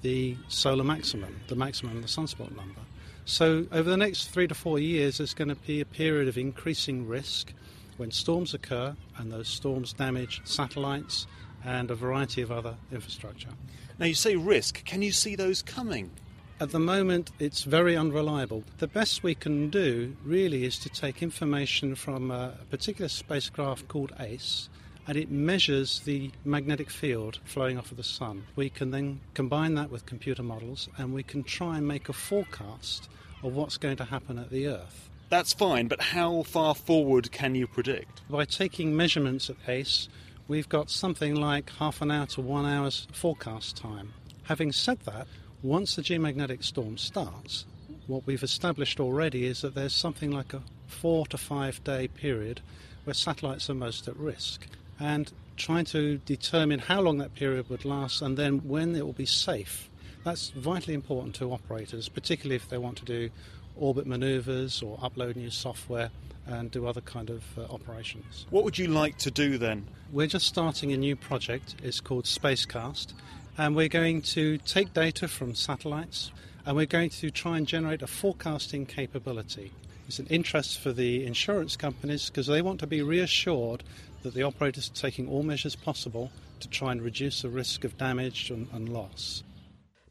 the solar maximum, the maximum of the sunspot number. So over the next 3 to 4 years, there's going to be a period of increasing risk when storms occur, and those storms damage satellites and a variety of other infrastructure. Now, you say risk. Can you see those coming? At the moment, it's very unreliable. The best we can do, really, is to take information from a particular spacecraft called ACE, and it measures the magnetic field flowing off of the sun. We can then combine that with computer models, and we can try and make a forecast of what's going to happen at the Earth. That's fine, but how far forward can you predict? By taking measurements at ACE, we've got something like half an hour to 1 hour's forecast time. Having said that, once the geomagnetic storm starts, what we've established already is that there's something like a 4 to 5 day period where satellites are most at risk. And trying to determine how long that period would last and then when it will be safe, that's vitally important to operators, particularly if they want to do orbit manoeuvres or upload new software and do other kind of operations. What would you like to do then? We're just starting a new project. It's called Spacecast, and we're going to take data from satellites and we're going to try and generate a forecasting capability. It's an interest for the insurance companies because they want to be reassured that the operators are taking all measures possible to try and reduce the risk of damage and loss.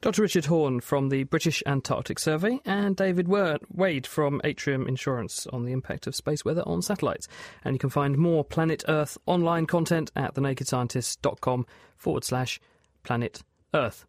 Dr. Richard Horn from the British Antarctic Survey and David Wade from Atrium Insurance on the impact of space weather on satellites. And you can find more Planet Earth online content at thenakedscientists.com/planet Earth.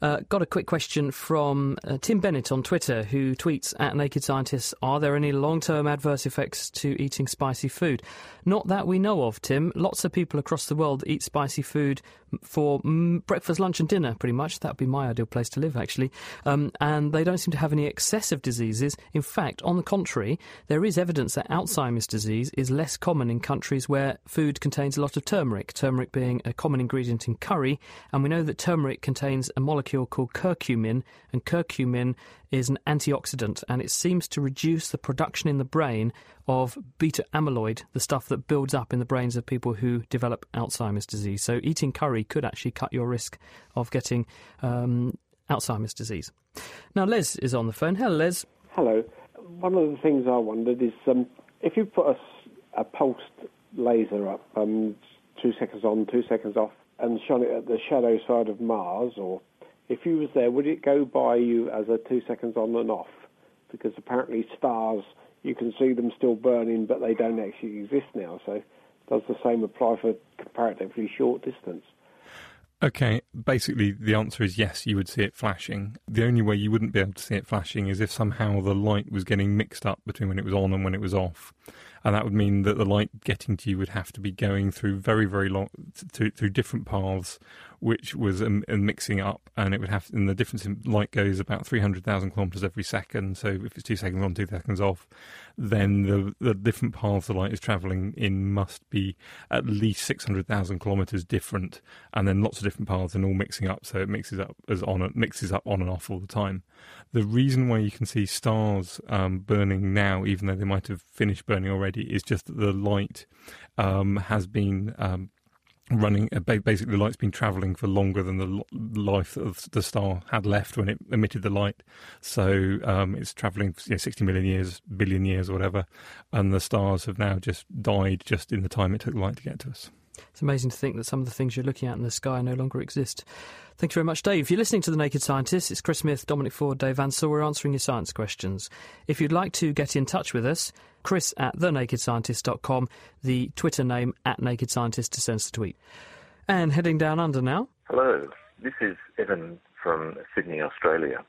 Got a quick question from Tim Bennett on Twitter, who tweets at Naked Scientists, are there any long-term adverse effects to eating spicy food? Not that we know of, Tim. Lots of people across the world eat spicy food for breakfast, lunch and dinner, pretty much. That would be my ideal place to live, actually. And they don't seem to have any excessive diseases. In fact, on the contrary, there is evidence that Alzheimer's disease is less common in countries where food contains a lot of turmeric, turmeric being a common ingredient in curry. And we know that turmeric contains a molecule called curcumin, and curcumin is an antioxidant, and it seems to reduce the production in the brain of beta amyloid, the stuff that builds up in the brains of people who develop Alzheimer's disease. So eating curry could actually cut your risk of getting Alzheimer's disease. Now Les is on the phone. Hello Les. Hello. One of the things I wondered is if you put a pulsed laser up 2 seconds on, 2 seconds off and shone it at the shadow side of Mars, or if you was there, would it go by you as a 2 seconds on and off? Because apparently stars, you can see them still burning, but they don't actually exist now. So does the same apply for comparatively short distance? Okay, basically the answer is yes, you would see it flashing. The only way you wouldn't be able to see it flashing is if somehow the light was getting mixed up between when it was on and when it was off. And that would mean that the light getting to you would have to be going through very, very long, through different paths, which was mixing up, and it would have, and the difference in light goes about 300,000 kilometres every second. So if it's 2 seconds on, 2 seconds off, then the different paths the light is travelling in must be at least 600,000 kilometres different, and then lots of different paths and all mixing up. So it mixes up on and off all the time. The reason why you can see stars burning now, even though they might have finished burning already, is just that the light has been running, basically the light's been travelling for longer than the life of the star had left when it emitted the light. So it's travelling 60 million years, billion years or whatever, and the stars have now just died just in the time it took the light to get to us. It's amazing to think that some of the things you're looking at in the sky no longer exist. Thank you very much, Dave. If you're listening to The Naked Scientists, it's Chris Smith, Dominic Ford, Dave Ansell. We're answering your science questions. If you'd like to get in touch with us, chris@thenakedscientist.com, the Twitter name @NakedScientist to send us a tweet. And heading down under now. Hello, this is Evan from Sydney, Australia.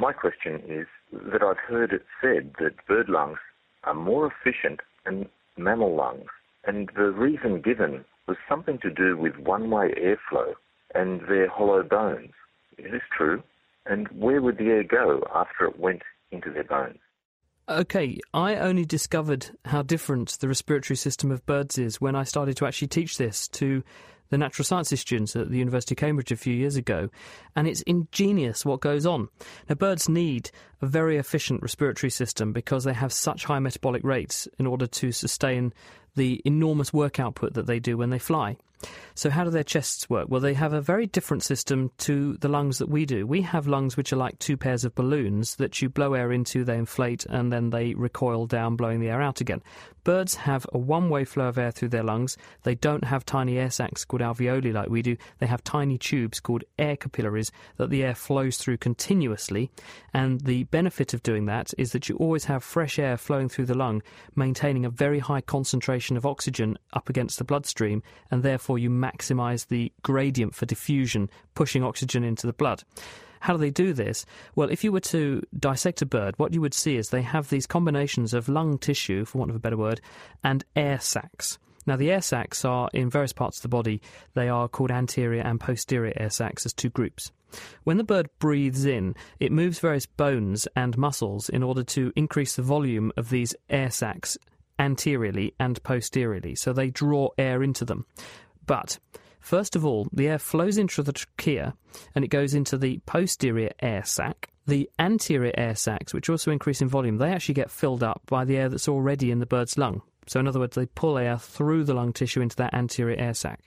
My question is that I've heard it said that bird lungs are more efficient than mammal lungs, and the reason given was something to do with one-way airflow and their hollow bones. Is this true? And where would the air go after it went into their bones? OK, I only discovered how different the respiratory system of birds is when I started to actually teach this to the natural sciences students at the University of Cambridge a few years ago, and it's ingenious what goes on. Now, birds need a very efficient respiratory system because they have such high metabolic rates in order to sustain the enormous work output that they do when they fly. So how do their chests work? Well, they have a very different system to the lungs that we do. We have lungs which are like two pairs of balloons that you blow air into, they inflate, and then they recoil down, blowing the air out again. Birds have a one-way flow of air through their lungs. They don't have tiny air sacs called alveoli like we do. They have tiny tubes called air capillaries that the air flows through continuously. And the benefit of doing that is that you always have fresh air flowing through the lung, maintaining a very high concentration of oxygen up against the bloodstream, and therefore you maximise the gradient for diffusion, pushing oxygen into the blood. How do they do this? Well, if you were to dissect a bird, what you would see is they have these combinations of lung tissue, for want of a better word, and air sacs. Now, the air sacs are, in various parts of the body, they are called anterior and posterior air sacs as two groups. When the bird breathes in, it moves various bones and muscles in order to increase the volume of these air sacs anteriorly and posteriorly, so they draw air into them. But first of all, the air flows into the trachea and it goes into the posterior air sac. The anterior air sacs, which also increase in volume, they actually get filled up by the air that's already in the bird's lung. So in other words, they pull air through the lung tissue into that anterior air sac.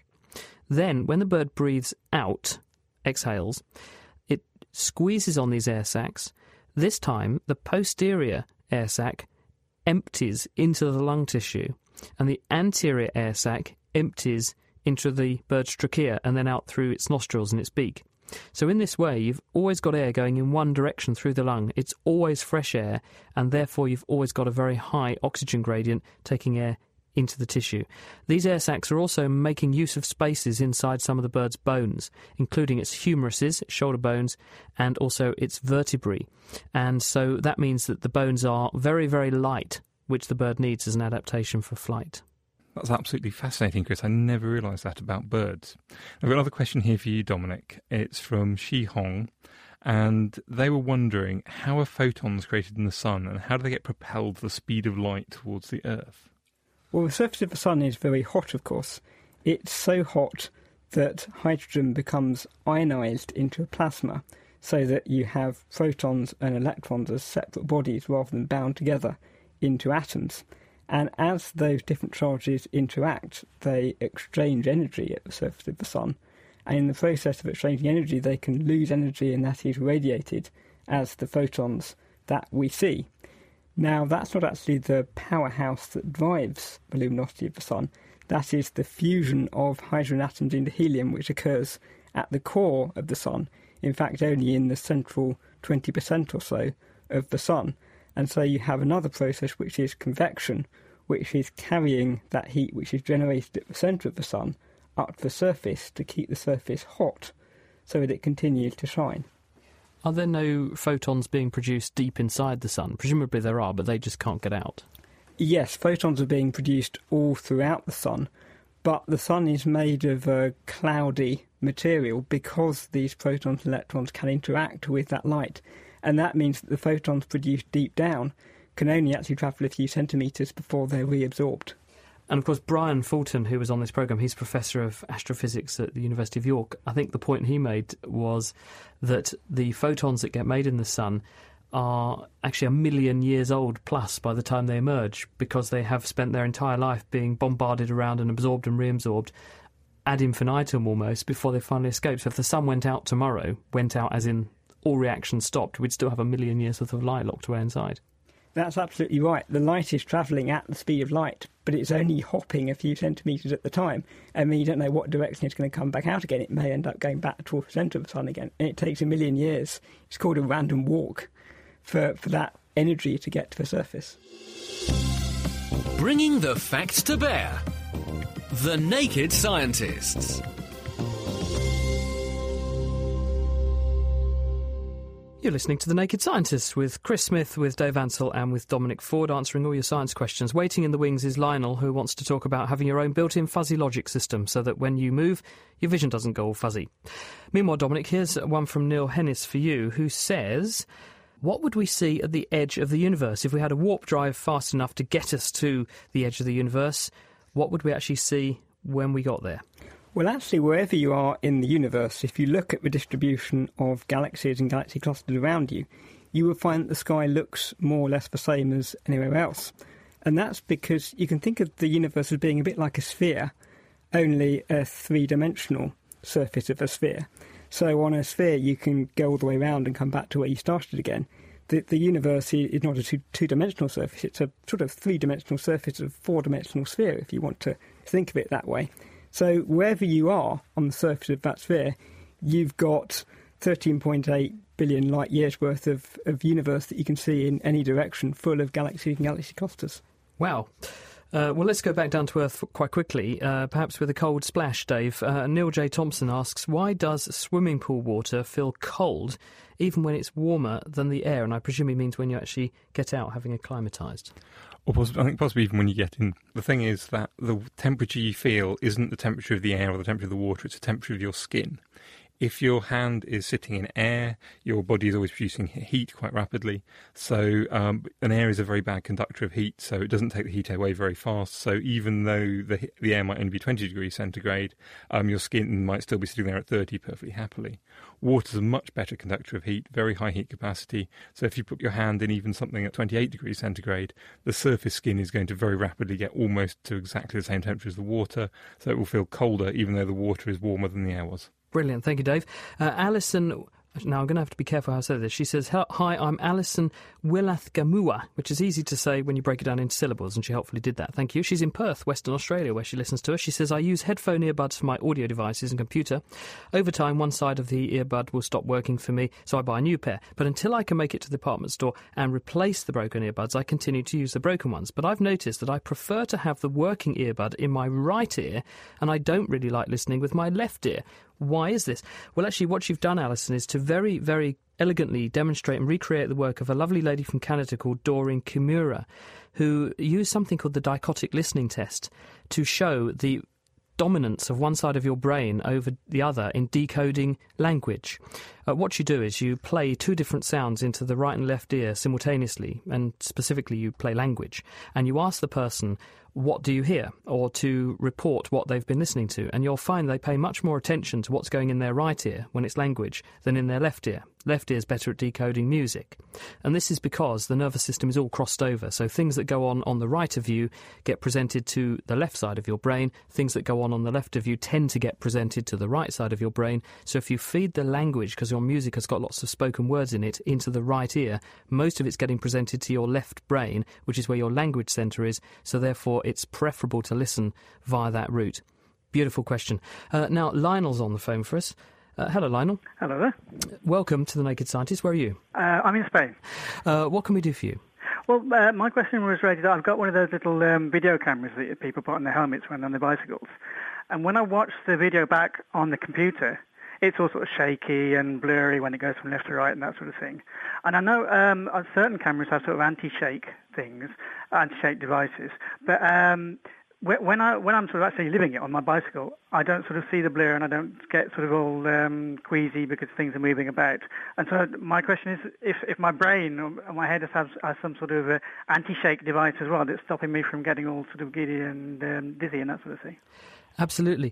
Then, when the bird breathes out, exhales, it squeezes on these air sacs. This time, the posterior air sac empties into the lung tissue, and the anterior air sac empties into the bird's trachea and then out through its nostrils and its beak. So in this way, you've always got air going in one direction through the lung. It's always fresh air, and therefore you've always got a very high oxygen gradient taking air into the tissue. These air sacs are also making use of spaces inside some of the bird's bones, including its humeruses, shoulder bones, and also its vertebrae. And so that means that the bones are very, very light, which the bird needs as an adaptation for flight. That's absolutely fascinating, Chris. I never realised that about birds. I've got another question here for you, Dominic. It's from Shi Hong, and they were wondering, how are photons created in the sun, and how do they get propelled the speed of light towards the Earth? Well, the surface of the sun is very hot, of course. It's so hot that hydrogen becomes ionised into a plasma, so that you have protons and electrons as separate bodies rather than bound together into atoms. And as those different charges interact, they exchange energy at the surface of the sun. And in the process of exchanging energy, they can lose energy, and that is radiated as the photons that we see. Now, that's not actually the powerhouse that drives the luminosity of the sun. That is the fusion of hydrogen atoms into helium, which occurs at the core of the sun. In fact, only in the central 20% or so of the sun. And so you have another process, which is convection, which is carrying that heat which is generated at the centre of the sun up to the surface to keep the surface hot so that it continues to shine. Are there no photons being produced deep inside the sun? Presumably there are, but they just can't get out. Yes, photons are being produced all throughout the sun, but the sun is made of a cloudy material because these protons and electrons can interact with that light. And that means that the photons produced deep down can only actually travel a few centimetres before they're reabsorbed. And of course, Brian Fulton, who was on this programme, he's Professor of Astrophysics at the University of York. I think the point he made was that the photons that get made in the sun are actually 1 million years old plus by the time they emerge, because they have spent their entire life being bombarded around and absorbed and reabsorbed ad infinitum almost before they finally escape. So if the sun went out tomorrow, went out as in all reaction stopped, we'd still have 1 million years worth of light locked away inside. That's absolutely right. The light is travelling at the speed of light, but it's only hopping a few centimetres at the time. I mean, you don't know what direction it's going to come back out again. It may end up going back towards the centre of the sun again, and it takes 1 million years. It's called a random walk for that energy to get to the surface. Bringing the facts to bear. The Naked Scientists. You're listening to The Naked Scientists with Chris Smith, with Dave Ansell and with Dominic Ford, answering all your science questions. Waiting in the wings is Lionel, who wants to talk about having your own built-in fuzzy logic system so that when you move, your vision doesn't go all fuzzy. Meanwhile, Dominic, here's one from Neil Hennis for you, who says, what would we see at the edge of the universe? If we had a warp drive fast enough to get us to the edge of the universe, what would we actually see when we got there? Well, actually, wherever you are in the universe, if you look at the distribution of galaxies and galaxy clusters around you, you will find that the sky looks more or less the same as anywhere else. And that's because you can think of the universe as being a bit like a sphere, only a three-dimensional surface of a sphere. So on a sphere, you can go all the way around and come back to where you started again. The universe is not a two-dimensional surface. It's a sort of three-dimensional surface of a four-dimensional sphere, if you want to think of it that way. So wherever you are on the surface of that sphere, you've got 13.8 billion light years worth of universe that you can see in any direction, full of galaxies and galaxy clusters. Wow. Well, let's go back down to Earth quite quickly, perhaps with a cold splash, Dave. Neil J. Thompson asks, why does swimming pool water feel cold even when it's warmer than the air? And I presume he means when you actually get out, having acclimatised. Or possibly, I think possibly even when you get in. The thing is that the temperature you feel isn't the temperature of the air or the temperature of the water, it's the temperature of your skin. If your hand is sitting in air, your body is always producing heat quite rapidly. So and air is a very bad conductor of heat, so it doesn't take the heat away very fast. So even though the air might only be 20 degrees centigrade, your skin might still be sitting there at 30 perfectly happily. Water is a much better conductor of heat, very high heat capacity. So if you put your hand in even something at 28 degrees centigrade, the surface skin is going to very rapidly get almost to exactly the same temperature as the water. So it will feel colder even though the water is warmer than the air was. Brilliant. Thank you, Dave. Alison, now I'm going to have to be careful how I say this. She says, hi, I'm Alison Willathgamua, which is easy to say when you break it down into syllables, and she helpfully did that. Thank you. She's in Perth, Western Australia, where she listens to us. She says, I use headphone earbuds for my audio devices and computer. Over time, one side of the earbud will stop working for me, so I buy a new pair. But until I can make it to the department store and replace the broken earbuds, I continue to use the broken ones. But I've noticed that I prefer to have the working earbud in my right ear, and I don't really like listening with my left ear. Why is this? Well, actually, what you've done, Alison, is to very, very elegantly demonstrate and recreate the work of a lovely lady from Canada called Doreen Kimura, who used something called the dichotic listening test to show the dominance of one side of your brain over the other in decoding language. What you do is you play two different sounds into the right and left ear simultaneously, and specifically you play language, and you ask the person, what do you hear? Or to report what they've been listening to, and you'll find they pay much more attention to what's going in their right ear when it's language than in their left ear. Left ear's better at decoding music. And this is because the nervous system is all crossed over, so things that go on the right of you get presented to the left side of your brain, things that go on the left of you tend to get presented to the right side of your brain, so if you feed the language, because your music has got lots of spoken words in it, into the right ear, most of it's getting presented to your left brain, which is where your language centre is, so therefore it's preferable to listen via that route. Beautiful question. Now, Lionel's on the phone for us. Hello, Lionel. Hello there. Welcome to The Naked Scientist. Where are you? I'm in Spain. What can we do for you? Well, my question was rated. I've got one of those little video cameras that people put on their helmets when on their bicycles. And when I watch the video back on the computer, it's all sort of shaky and blurry when it goes from left to right and that sort of thing. And I know certain cameras have sort of anti-shake things, anti-shake devices. But when I'm sort of actually living it on my bicycle, I don't sort of see the blur and I don't get sort of all queasy because things are moving about. And so my question is, if my brain or my head has some sort of anti-shake device as well that's stopping me from getting all sort of giddy and dizzy and that sort of thing. Absolutely.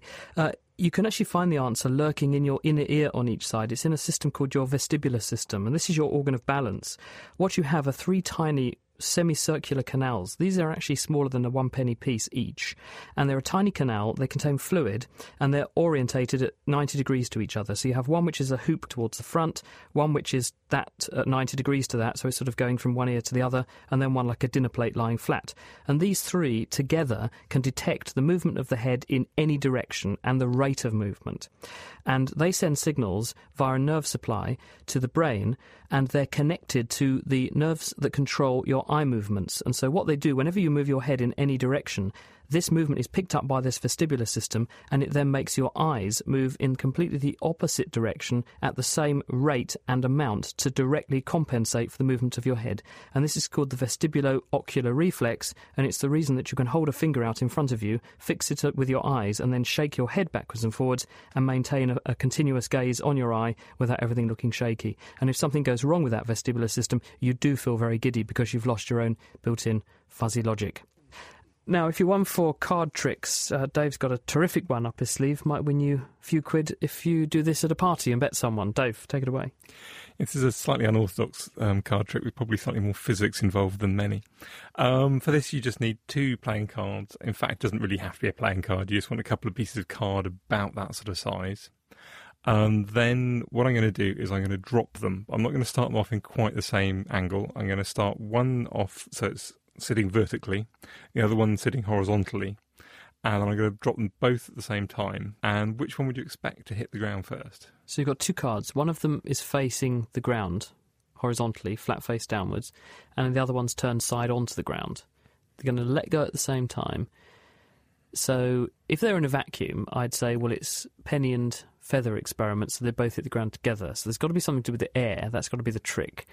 You can actually find the answer lurking in your inner ear on each side. It's in a system called your vestibular system, and this is your organ of balance. What you have are three tiny semicircular canals. These are actually smaller than a 1 penny piece each, and they're a tiny canal. They contain fluid, and they're orientated at 90 degrees to each other. So you have one which is a hoop towards the front, one which is that at 90 degrees to that, so it's sort of going from one ear to the other, and then one like a dinner plate lying flat. And these three together can detect the movement of the head in any direction and the rate of movement. And they send signals via a nerve supply to the brain, and they're connected to the nerves that control your eye movements. And so what they do, whenever you move your head in any direction, this movement is picked up by this vestibular system, and it then makes your eyes move in completely the opposite direction at the same rate and amount to directly compensate for the movement of your head. And this is called the vestibulo-ocular reflex, and it's the reason that you can hold a finger out in front of you, fix it up with your eyes, and then shake your head backwards and forwards and maintain a continuous gaze on your eye without everything looking shaky. And if something goes wrong with that vestibular system, you do feel very giddy because you've lost your own built-in fuzzy logic. Now, if you're one for card tricks, Dave's got a terrific one up his sleeve. Might win you a few quid if you do this at a party and bet someone. Dave, take it away. This is a slightly unorthodox card trick with probably slightly more physics involved than many. For this, you just need two playing cards. In fact, it doesn't really have to be a playing card. You just want a couple of pieces of card about that sort of size. And then what I'm going to do is I'm going to drop them. I'm not going to start them off in quite the same angle. I'm going to start one off so it's sitting vertically, the other one sitting horizontally, and I'm going to drop them both at the same time. And which one would you expect to hit the ground first? So you've got two cards. One of them is facing the ground horizontally, flat face downwards, and the other one's turned side onto the ground. They're going to let go at the same time. So if they're in a vacuum, I'd say, well, it's penny and feather experiments, so they both hit the ground together. So there's got to be something to do with the air. That's got to be the trick.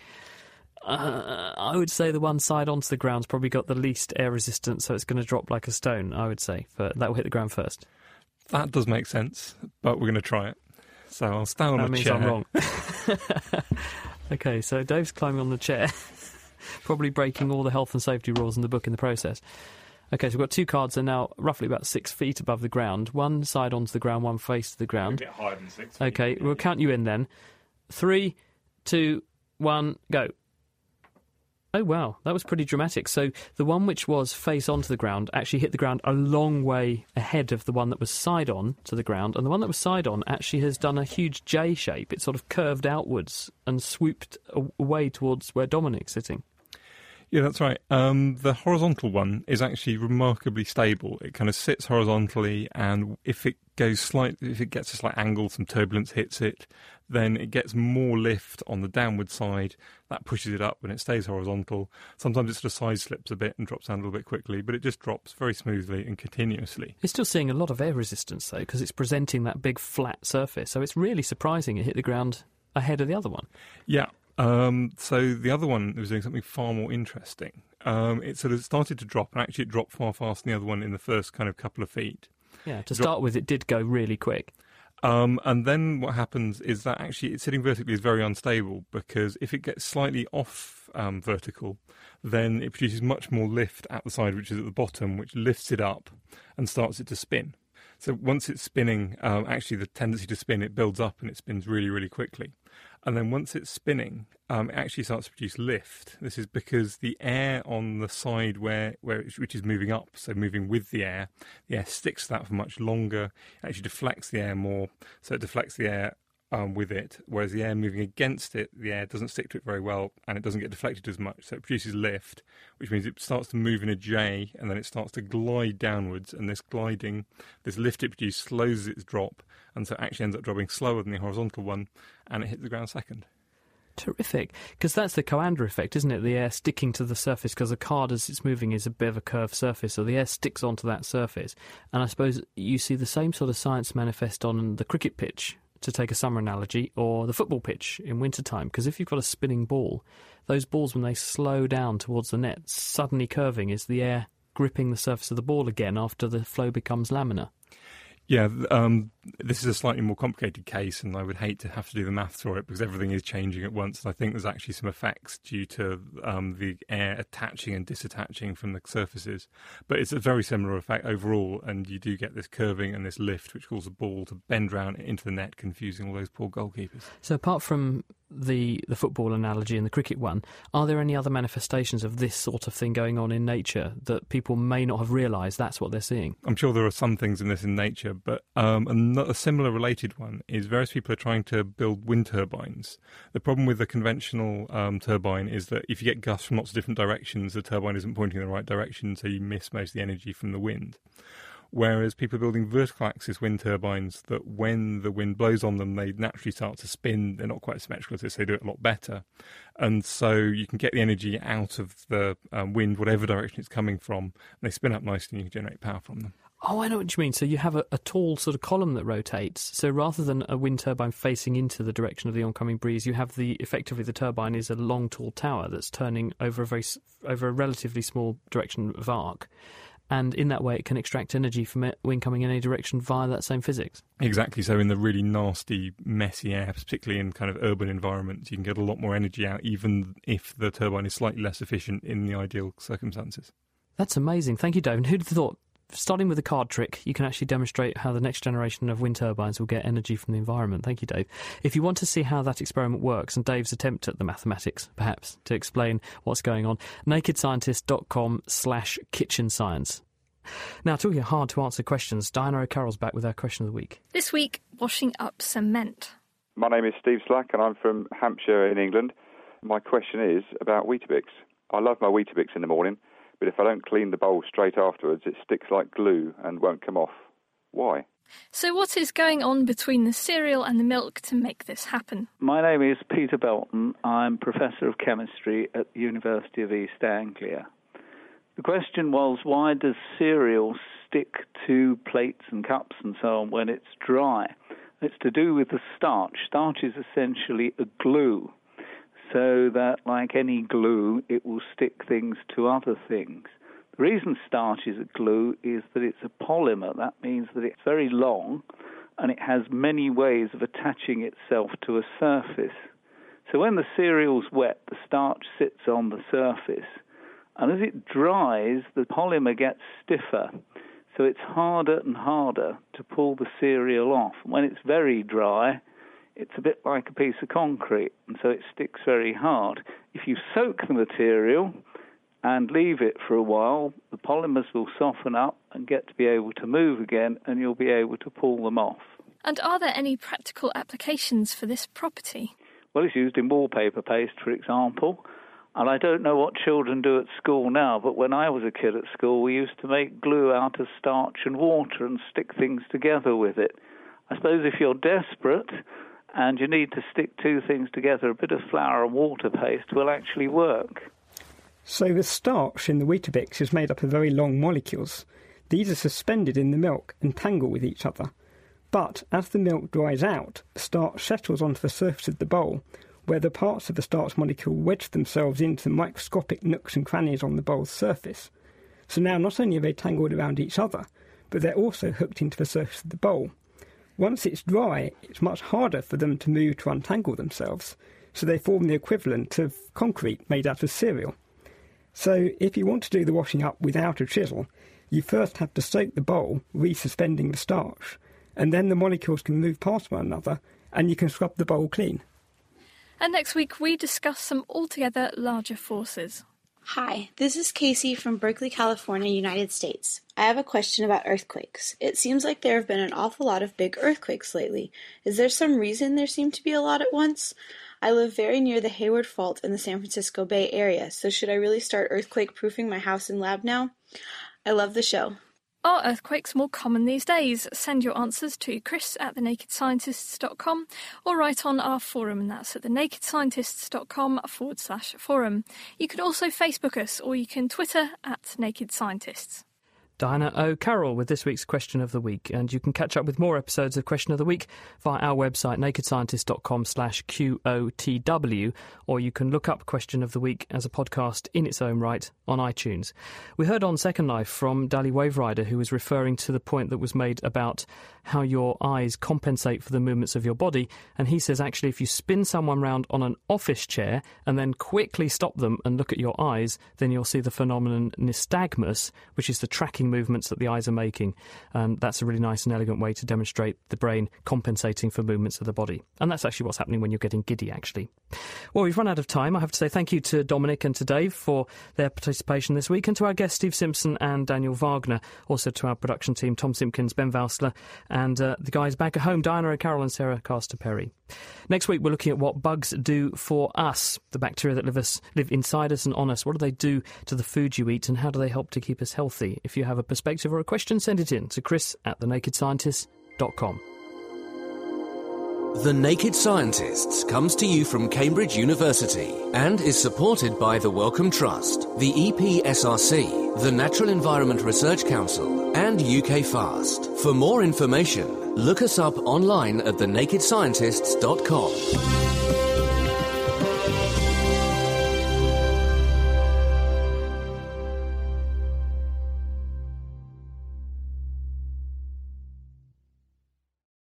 I would say the one side onto the ground's probably got the least air resistance, so it's going to drop like a stone, I would say. But that will hit the ground first. That does make sense, but we're going to try it. So I'll stand on that a chair. That means I'm wrong. OK, so Dave's climbing on the chair, probably breaking all the health and safety rules in the book in the process. OK, so we've got two cards that are now roughly about 6 feet above the ground. One side onto the ground, one face to the ground. A bit higher than 6 feet. OK, we'll count you in then. 3, 2, 1, go. Oh, wow, that was pretty dramatic. So the one which was face onto the ground actually hit the ground a long way ahead of the one that was side on to the ground, and the one that was side on actually has done a huge J shape. It sort of curved outwards and swooped away towards where Dominic's sitting. Yeah, that's right. The horizontal one is actually remarkably stable. It kind of sits horizontally, and if it gets a slight angle, some turbulence hits it, then it gets more lift on the downward side. That pushes it up, and it stays horizontal. Sometimes it sort of side slips a bit and drops down a little bit quickly, but it just drops very smoothly and continuously. It's still seeing a lot of air resistance, though, because it's presenting that big flat surface. So it's really surprising it hit the ground ahead of the other one. Yeah. So the other one was doing something far more interesting. It sort of started to drop, and actually it dropped far faster than the other one in the first kind of couple of feet. Yeah, to start with, it did go really quick. And then what happens is that actually it's sitting vertically is very unstable, because if it gets slightly off vertical, then it produces much more lift at the side, which is at the bottom, which lifts it up and starts it to spin. So once it's spinning, actually the tendency to spin, it builds up and it spins really, really quickly. And then once it's spinning, it actually starts to produce lift. This is because the air on the side which is moving up, so moving with the air sticks to that for much longer, it actually deflects the air more, so it deflects the air with it, whereas the air moving against it, the air doesn't stick to it very well, and it doesn't get deflected as much, so it produces lift, which means it starts to move in a J, and then it starts to glide downwards, and this lift it produces slows its drop, and so it actually ends up dropping slower than the horizontal one, and it hits the ground second. Terrific, because that's the Coandra effect, isn't it? The air sticking to the surface, because the card as it's moving is a bit of a curved surface, so the air sticks onto that surface. And I suppose you see the same sort of science manifest on the cricket pitch, to take a summer analogy, or the football pitch in wintertime, because if you've got a spinning ball, those balls, when they slow down towards the net, suddenly curving is the air gripping the surface of the ball again after the flow becomes laminar. Yeah, this is a slightly more complicated case, and I would hate to have to do the maths for it, because everything is changing at once, and I think there's actually some effects due to the air attaching and disattaching from the surfaces. But it's a very similar effect overall, and you do get this curving and this lift, which causes the ball to bend round into the net, confusing all those poor goalkeepers. So apart from the football analogy and the cricket one, are there any other manifestations of this sort of thing going on in nature that people may not have realised that's what they're seeing? I'm sure there are some things in this in nature, but a similar related one is various people are trying to build wind turbines. The problem with the conventional turbine is that if you get gusts from lots of different directions, the turbine isn't pointing in the right direction, so you miss most of the energy from the wind. Whereas people are building vertical axis wind turbines that when the wind blows on them, they naturally start to spin. They're not quite as symmetrical as this, they do it a lot better. And so you can get the energy out of the wind, whatever direction it's coming from, and they spin up nicely and you can generate power from them. Oh, I know what you mean. So you have a tall sort of column that rotates. So rather than a wind turbine facing into the direction of the oncoming breeze, you have effectively the turbine is a long, tall tower that's turning over a relatively small direction of arc. And in that way, it can extract energy from it when coming in any direction via that same physics. Exactly. So in the really nasty, messy air, particularly in kind of urban environments, you can get a lot more energy out, even if the turbine is slightly less efficient in the ideal circumstances. That's amazing. Thank you, Dave. And who'd have thought, starting with the card trick, you can actually demonstrate how the next generation of wind turbines will get energy from the environment. Thank you, Dave. If you want to see how that experiment works, and Dave's attempt at the mathematics, perhaps, to explain what's going on, nakedscientist.com/kitchenscience. Now, talking of hard-to-answer questions, Diana O'Carroll's back with our question of the week. This week, washing up cement. My name is Steve Slack, and I'm from Hampshire in England. My question is about Weetabix. I love my Weetabix in the morning, but if I don't clean the bowl straight afterwards, it sticks like glue and won't come off. Why? So what is going on between the cereal and the milk to make this happen? My name is Peter Belton. I'm Professor of Chemistry at the University of East Anglia. The question was, why does cereal stick to plates and cups and so on when it's dry? It's to do with the starch. Starch is essentially a glue, so that like any glue, it will stick things to other things. The reason starch is a glue is that it's a polymer. That means that it's very long and it has many ways of attaching itself to a surface. So when the cereal's wet, the starch sits on the surface. And as it dries, the polymer gets stiffer. So it's harder and harder to pull the cereal off. When it's very dry, it's a bit like a piece of concrete, and so it sticks very hard. If you soak the material and leave it for a while, the polymers will soften up and get to be able to move again, and you'll be able to pull them off. And are there any practical applications for this property? Well, it's used in wallpaper paste, for example, and I don't know what children do at school now, but when I was a kid at school, we used to make glue out of starch and water and stick things together with it. I suppose if you're desperate and you need to stick two things together, a bit of flour and water paste will actually work. So the starch in the Weetabix is made up of very long molecules. These are suspended in the milk and tangle with each other. But as the milk dries out, the starch settles onto the surface of the bowl, where the parts of the starch molecule wedge themselves into the microscopic nooks and crannies on the bowl's surface. So now not only are they tangled around each other, but they're also hooked into the surface of the bowl. Once it's dry, it's much harder for them to move to untangle themselves, so they form the equivalent of concrete made out of cereal. So if you want to do the washing up without a chisel, you first have to soak the bowl, resuspending the starch, and then the molecules can move past one another and you can scrub the bowl clean. And next week we discuss some altogether larger forces. Hi, this is Casey from Berkeley, California, United States. I have a question about earthquakes. It seems like there have been an awful lot of big earthquakes lately. Is there some reason there seem to be a lot at once? I live very near the Hayward Fault in the San Francisco Bay Area, so should I really start earthquake-proofing my house and lab now? I love the show. Are earthquakes more common these days? Send your answers to chris@thenakedscientists.com or write on our forum, and that's at thenakedscientists.com/forum. You can also Facebook us, or you can Twitter @Naked Scientists. Diana O'Carroll with this week's Question of the Week, and you can catch up with more episodes of Question of the Week via our website nakedscientist.com/QOTW, or you can look up Question of the Week as a podcast in its own right on iTunes. We heard on Second Life from Dali Waverider, who was referring to the point that was made about how your eyes compensate for the movements of your body, and he says actually if you spin someone round on an office chair and then quickly stop them and look at your eyes, then you'll see the phenomenon nystagmus, which is the tracking movements that the eyes are making, and that's a really nice and elegant way to demonstrate the brain compensating for movements of the body. And that's actually what's happening when you're getting giddy, actually. Well, we've run out of time. I have to say thank you to Dominic and to Dave for their participation this week, and to our guests Steve Simpson and Daniel Wagner, also to our production team Tom Simpkins, Ben Valsler, and the guys back at home, Diana O'Carroll and Sarah Castor-Perry. Next week we're looking at what bugs do for us, the bacteria that live inside us and on us. What do they do to the food you eat, and how do they help to keep us healthy? If you have a perspective or a question, send it in to chris@thenakedscientists.com. The Naked Scientists comes to you from Cambridge University and is supported by the Wellcome Trust, the EPSRC, the Natural Environment Research Council, and UKFast. For more information, look us up online at thenakedscientists.com.